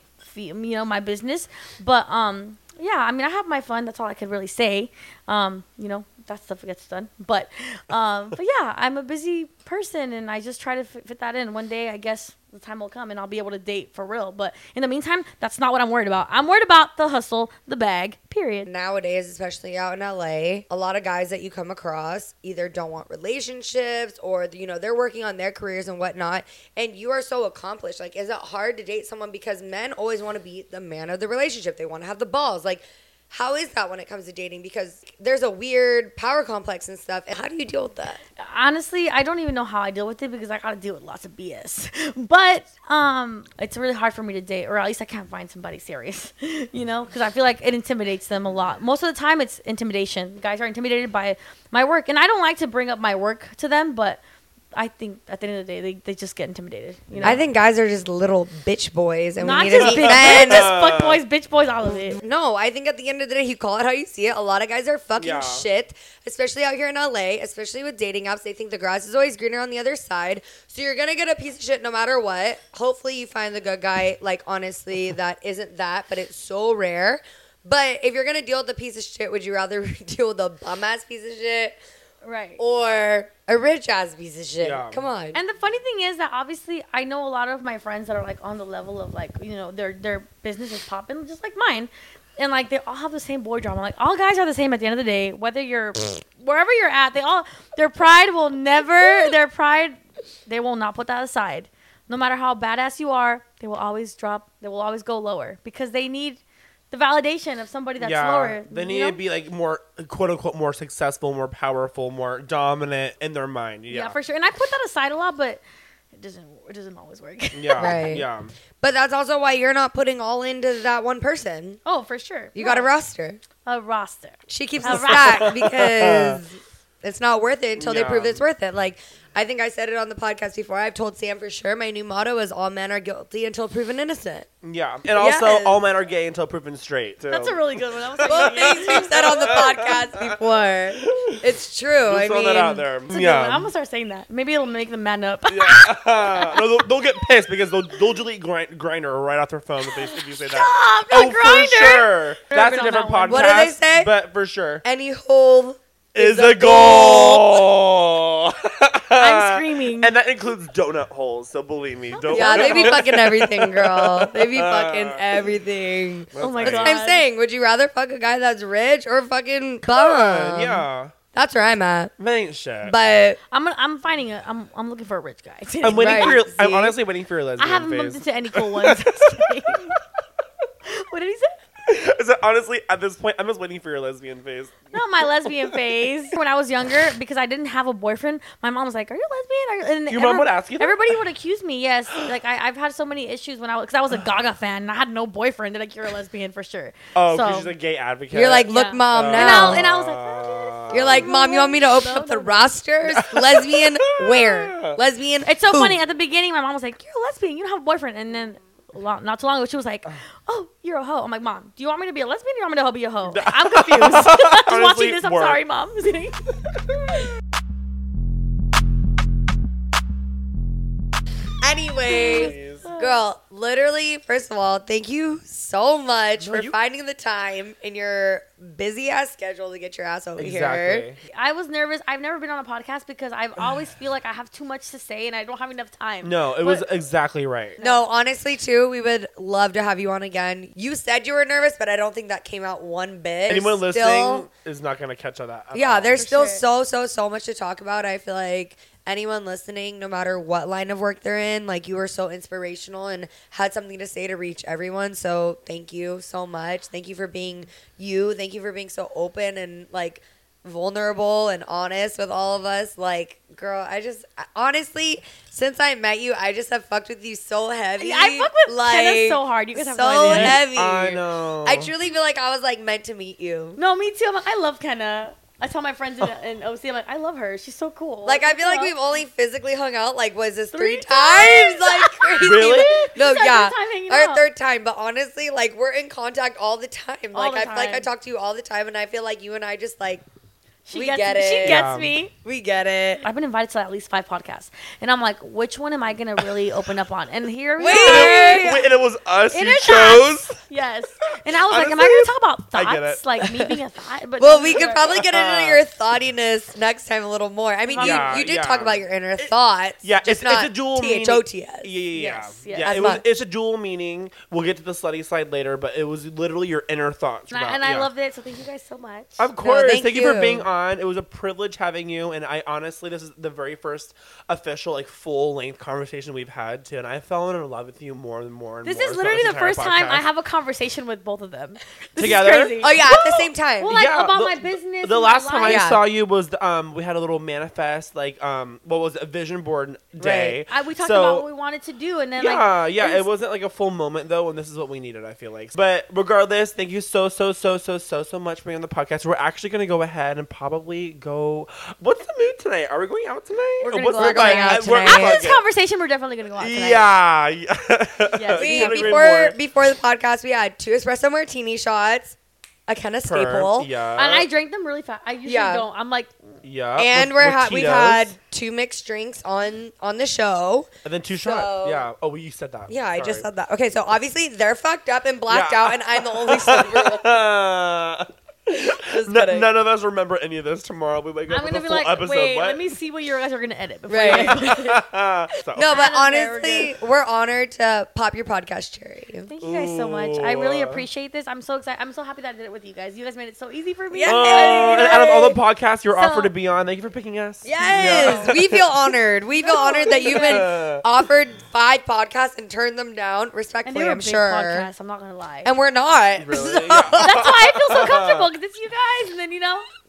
business. But yeah, I mean, I have my fun. That's all I could really say. You know, that stuff gets done. But yeah, I'm a busy person, and I just try to fit that in. One day, I guess the time will come, and I'll be able to date for real. But in the meantime, that's not what I'm worried about. I'm worried about the hustle, the bag, period. Nowadays, especially out in LA, a lot of guys that you come across either don't want relationships or, you know, they're working on their careers and whatnot, and you are so accomplished. Like, is it hard to date someone because men always want to be the man of the relationship? They want to have the balls. Like, how is that when it comes to dating? Because there's a weird power complex and stuff. And how do you deal with that? Honestly, I don't even know how I deal with it because I got to deal with lots of BS. But it's really hard for me to date, or at least I can't find somebody serious, you know, because I feel like it intimidates them a lot. Most of the time it's intimidation. Guys are intimidated by my work. And I don't like to bring up my work to them, but I think at the end of the day, they just get intimidated. You know? I think guys are just little bitch boys. And not we need just bitch men. Just fuck boys, bitch boys, all of it. No, I think at the end of the day, you call it how you see it. A lot of guys are fucking shit, especially out here in LA, especially with dating apps. They think the grass is always greener on the other side. So you're going to get a piece of shit no matter what. Hopefully you find the good guy. Like, honestly, that isn't that, but it's so rare. But if you're going to deal with the piece of shit, would you rather deal with a bum-ass piece of shit? Right. Or a rich ass piece of shit. Yeah. Come on. And the funny thing is that obviously I know a lot of my friends that are like on the level of like, you know, their business is popping just like mine. And like they all have the same boy drama. Like all guys are the same at the end of the day, whether you're wherever you're at, they will not put that aside. No matter how badass you are, they will always go lower because they need the validation of somebody that's lower. They need to be like more, quote unquote, more successful, more powerful, more dominant in their mind. Yeah, for sure. And I put that aside a lot, but it doesn't always work. Yeah, right. Yeah. But that's also why you're not putting all into that one person. Oh, for sure. You got a roster. A roster. She keeps a stack because it's not worth it until they prove it's worth it. Like, I think I said it on the podcast before. I've told Sam for sure my new motto is all men are guilty until proven innocent. Yeah. And also all men are gay until proven straight. Too. That's a really good one. That was like both things we've said on the podcast before. It's true. Just I mean, that out there. I'm going to start saying that. Maybe it'll make them man up. No, they'll get pissed because they'll delete Grindr right off their phone if you say that. Stop, not Grindr. For sure. That's a different podcast. What do they say? But for sure. Any hole is a goal. I'm screaming. And that includes donut holes, so believe me. Don't they be fucking everything, girl. They be fucking everything. That's oh my God. What I'm saying. Would you rather fuck a guy that's rich or fucking bum? Yeah. That's where I'm at. Ain't shit. But I'm looking for a rich guy. I'm waiting for your, I'm honestly waiting for your lesbian phase. I haven't bumped into any cool ones. What did he say? So honestly, at this point, I'm just waiting for your lesbian phase. Not my lesbian phase. When I was younger, because I didn't have a boyfriend, my mom was like, "Are you lesbian?" And your mom would ask you that? Everybody would accuse me. Yes, like I've had so many issues when I was, because I was a Gaga fan and I had no boyfriend. They're like, "You're a lesbian for sure." Oh, because she's a gay advocate. You're like, "Look, mom, now," and I was like, oh, "You're like, mom, you want me to open up the rosters? Lesbian where? Lesbian?" It's so funny. At the beginning, my mom was like, "You're a lesbian. You don't have a boyfriend," and then. Not too long ago, she was like, "Oh, you're a hoe." I'm like, "Mom, do you want me to be a lesbian or do you want me to be a hoe?" I'm confused. I'm watching this. I'm sorry, Mom. Anyways, girl, literally, first of all, thank you so much for finding the time in your busy-ass schedule to get your ass over here. I was nervous. I've never been on a podcast because I always feel like I have too much to say and I don't have enough time. No, it was exactly right. No, honestly, too, we would love to have you on again. You said you were nervous, but I don't think that came out one bit. Anyone listening is not going to catch on that. Yeah, there's still so much to talk about. I feel like... anyone listening, no matter what line of work they're in, like, you were so inspirational and had something to say to reach everyone. So thank you so much. Thank you for being you. Thank you for being so open and, like, vulnerable and honest with all of us. Like, girl, I just honestly, since I met you, I just have fucked with you so heavy. I fuck with Kenna so hard. You guys have no idea. So heavy. I know. I truly feel like I was, like, meant to meet you. No, me too. I'm like, I love Kenna. I tell my friends in OC, I'm like, I love her. She's so cool. Like, I feel like we've only physically hung out, like, was this three times? Like, crazy. Really? No, yeah. Our third time. But honestly, like, we're in contact all the time. Like, I feel like I talk to you all the time, and I feel like you and I just, like, She gets me. We get it. I've been invited to at least 5 podcasts. And I'm like, which one am I going to really open up on? And here we are. And it was us you chose? Yes. And I was honestly, like, am I going to talk about thoughts? Like me being a thought? But well, we could probably get into your thoughtiness next time a little more. I mean, you did talk about your inner thoughts. Yeah, it's a dual meaning. THOTS. Yeah, it's a dual meaning. We'll get to the slutty side later, but it was literally your inner thoughts. And I loved it. So thank you guys so much. Of course. Thank you for being on. It was a privilege having you, and I honestly, this is the very first official, like, full-length conversation we've had, too, and I fell in love with you more and more and more. This is literally the first time I have a conversation with both of them. Together? Oh, yeah, at the same time. Well, like, about my business. The last time I saw you was, we had a little manifest, like, what was it, a vision board day. Right. We talked about what we wanted to do, and then, it wasn't, like, a full moment, though, and this is what we needed, I feel like. But regardless, thank you so much for being on the podcast. We're actually going to go ahead and what's the mood tonight? Are we going out tonight? We're going to go out tonight. After this conversation, we're definitely going to go out tonight. Yeah. Yes. Before the podcast, we had 2 espresso martini shots, a kind of staple. Yeah. And I drank them really fast. I usually don't. I'm like... Yeah. And we've had 2 mixed drinks on the show. And then 2 shots. Yeah. Oh, well, you said that. Yeah, sorry. I just said that. Okay, so obviously they're fucked up and blacked out, and I'm the only sober one. None of us remember any of this. Tomorrow we wake up with a full episode. Wait, let me see what you guys are going to edit. So. No, but honestly, we're honored to pop your podcast cherry. Thank you guys so much. I really appreciate this. I'm so excited. I'm so happy that I did it with you guys. You guys made it so easy for me. Yes. And out of all the podcasts you're offered to be on, thank you for picking us. Yes. We feel honored. We feel honored that you've been offered 5 podcasts and turned them down. Respectfully, I'm sure. Podcasts, I'm not going to lie. And we're not. Really? So. Yeah. That's why I feel so comfortable. It's you guys, and then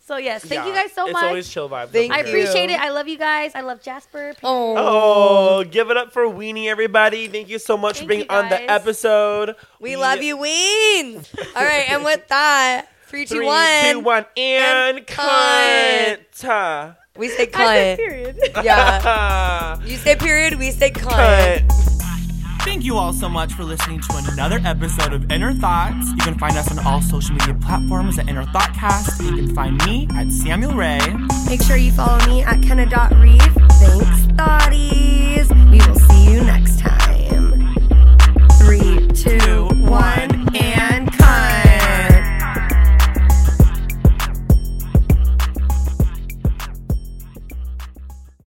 So yes, thank you guys so much. It's always chill vibes. I appreciate it. I love you guys. I love Jasper. Oh, give it up for Weenie, everybody! Thank you so much for being on the episode. We love you, Ween. All right, and with that, 3, 2, 1, and cunt. We say cunt. I say period. Yeah. You say period. We say cunt. Thank you all so much for listening to another episode of Inner Thoughts. You can find us on all social media platforms at Inner Thoughtcast. You can find me at Samuel Ray. Make sure you follow me at Kenna.Reeve.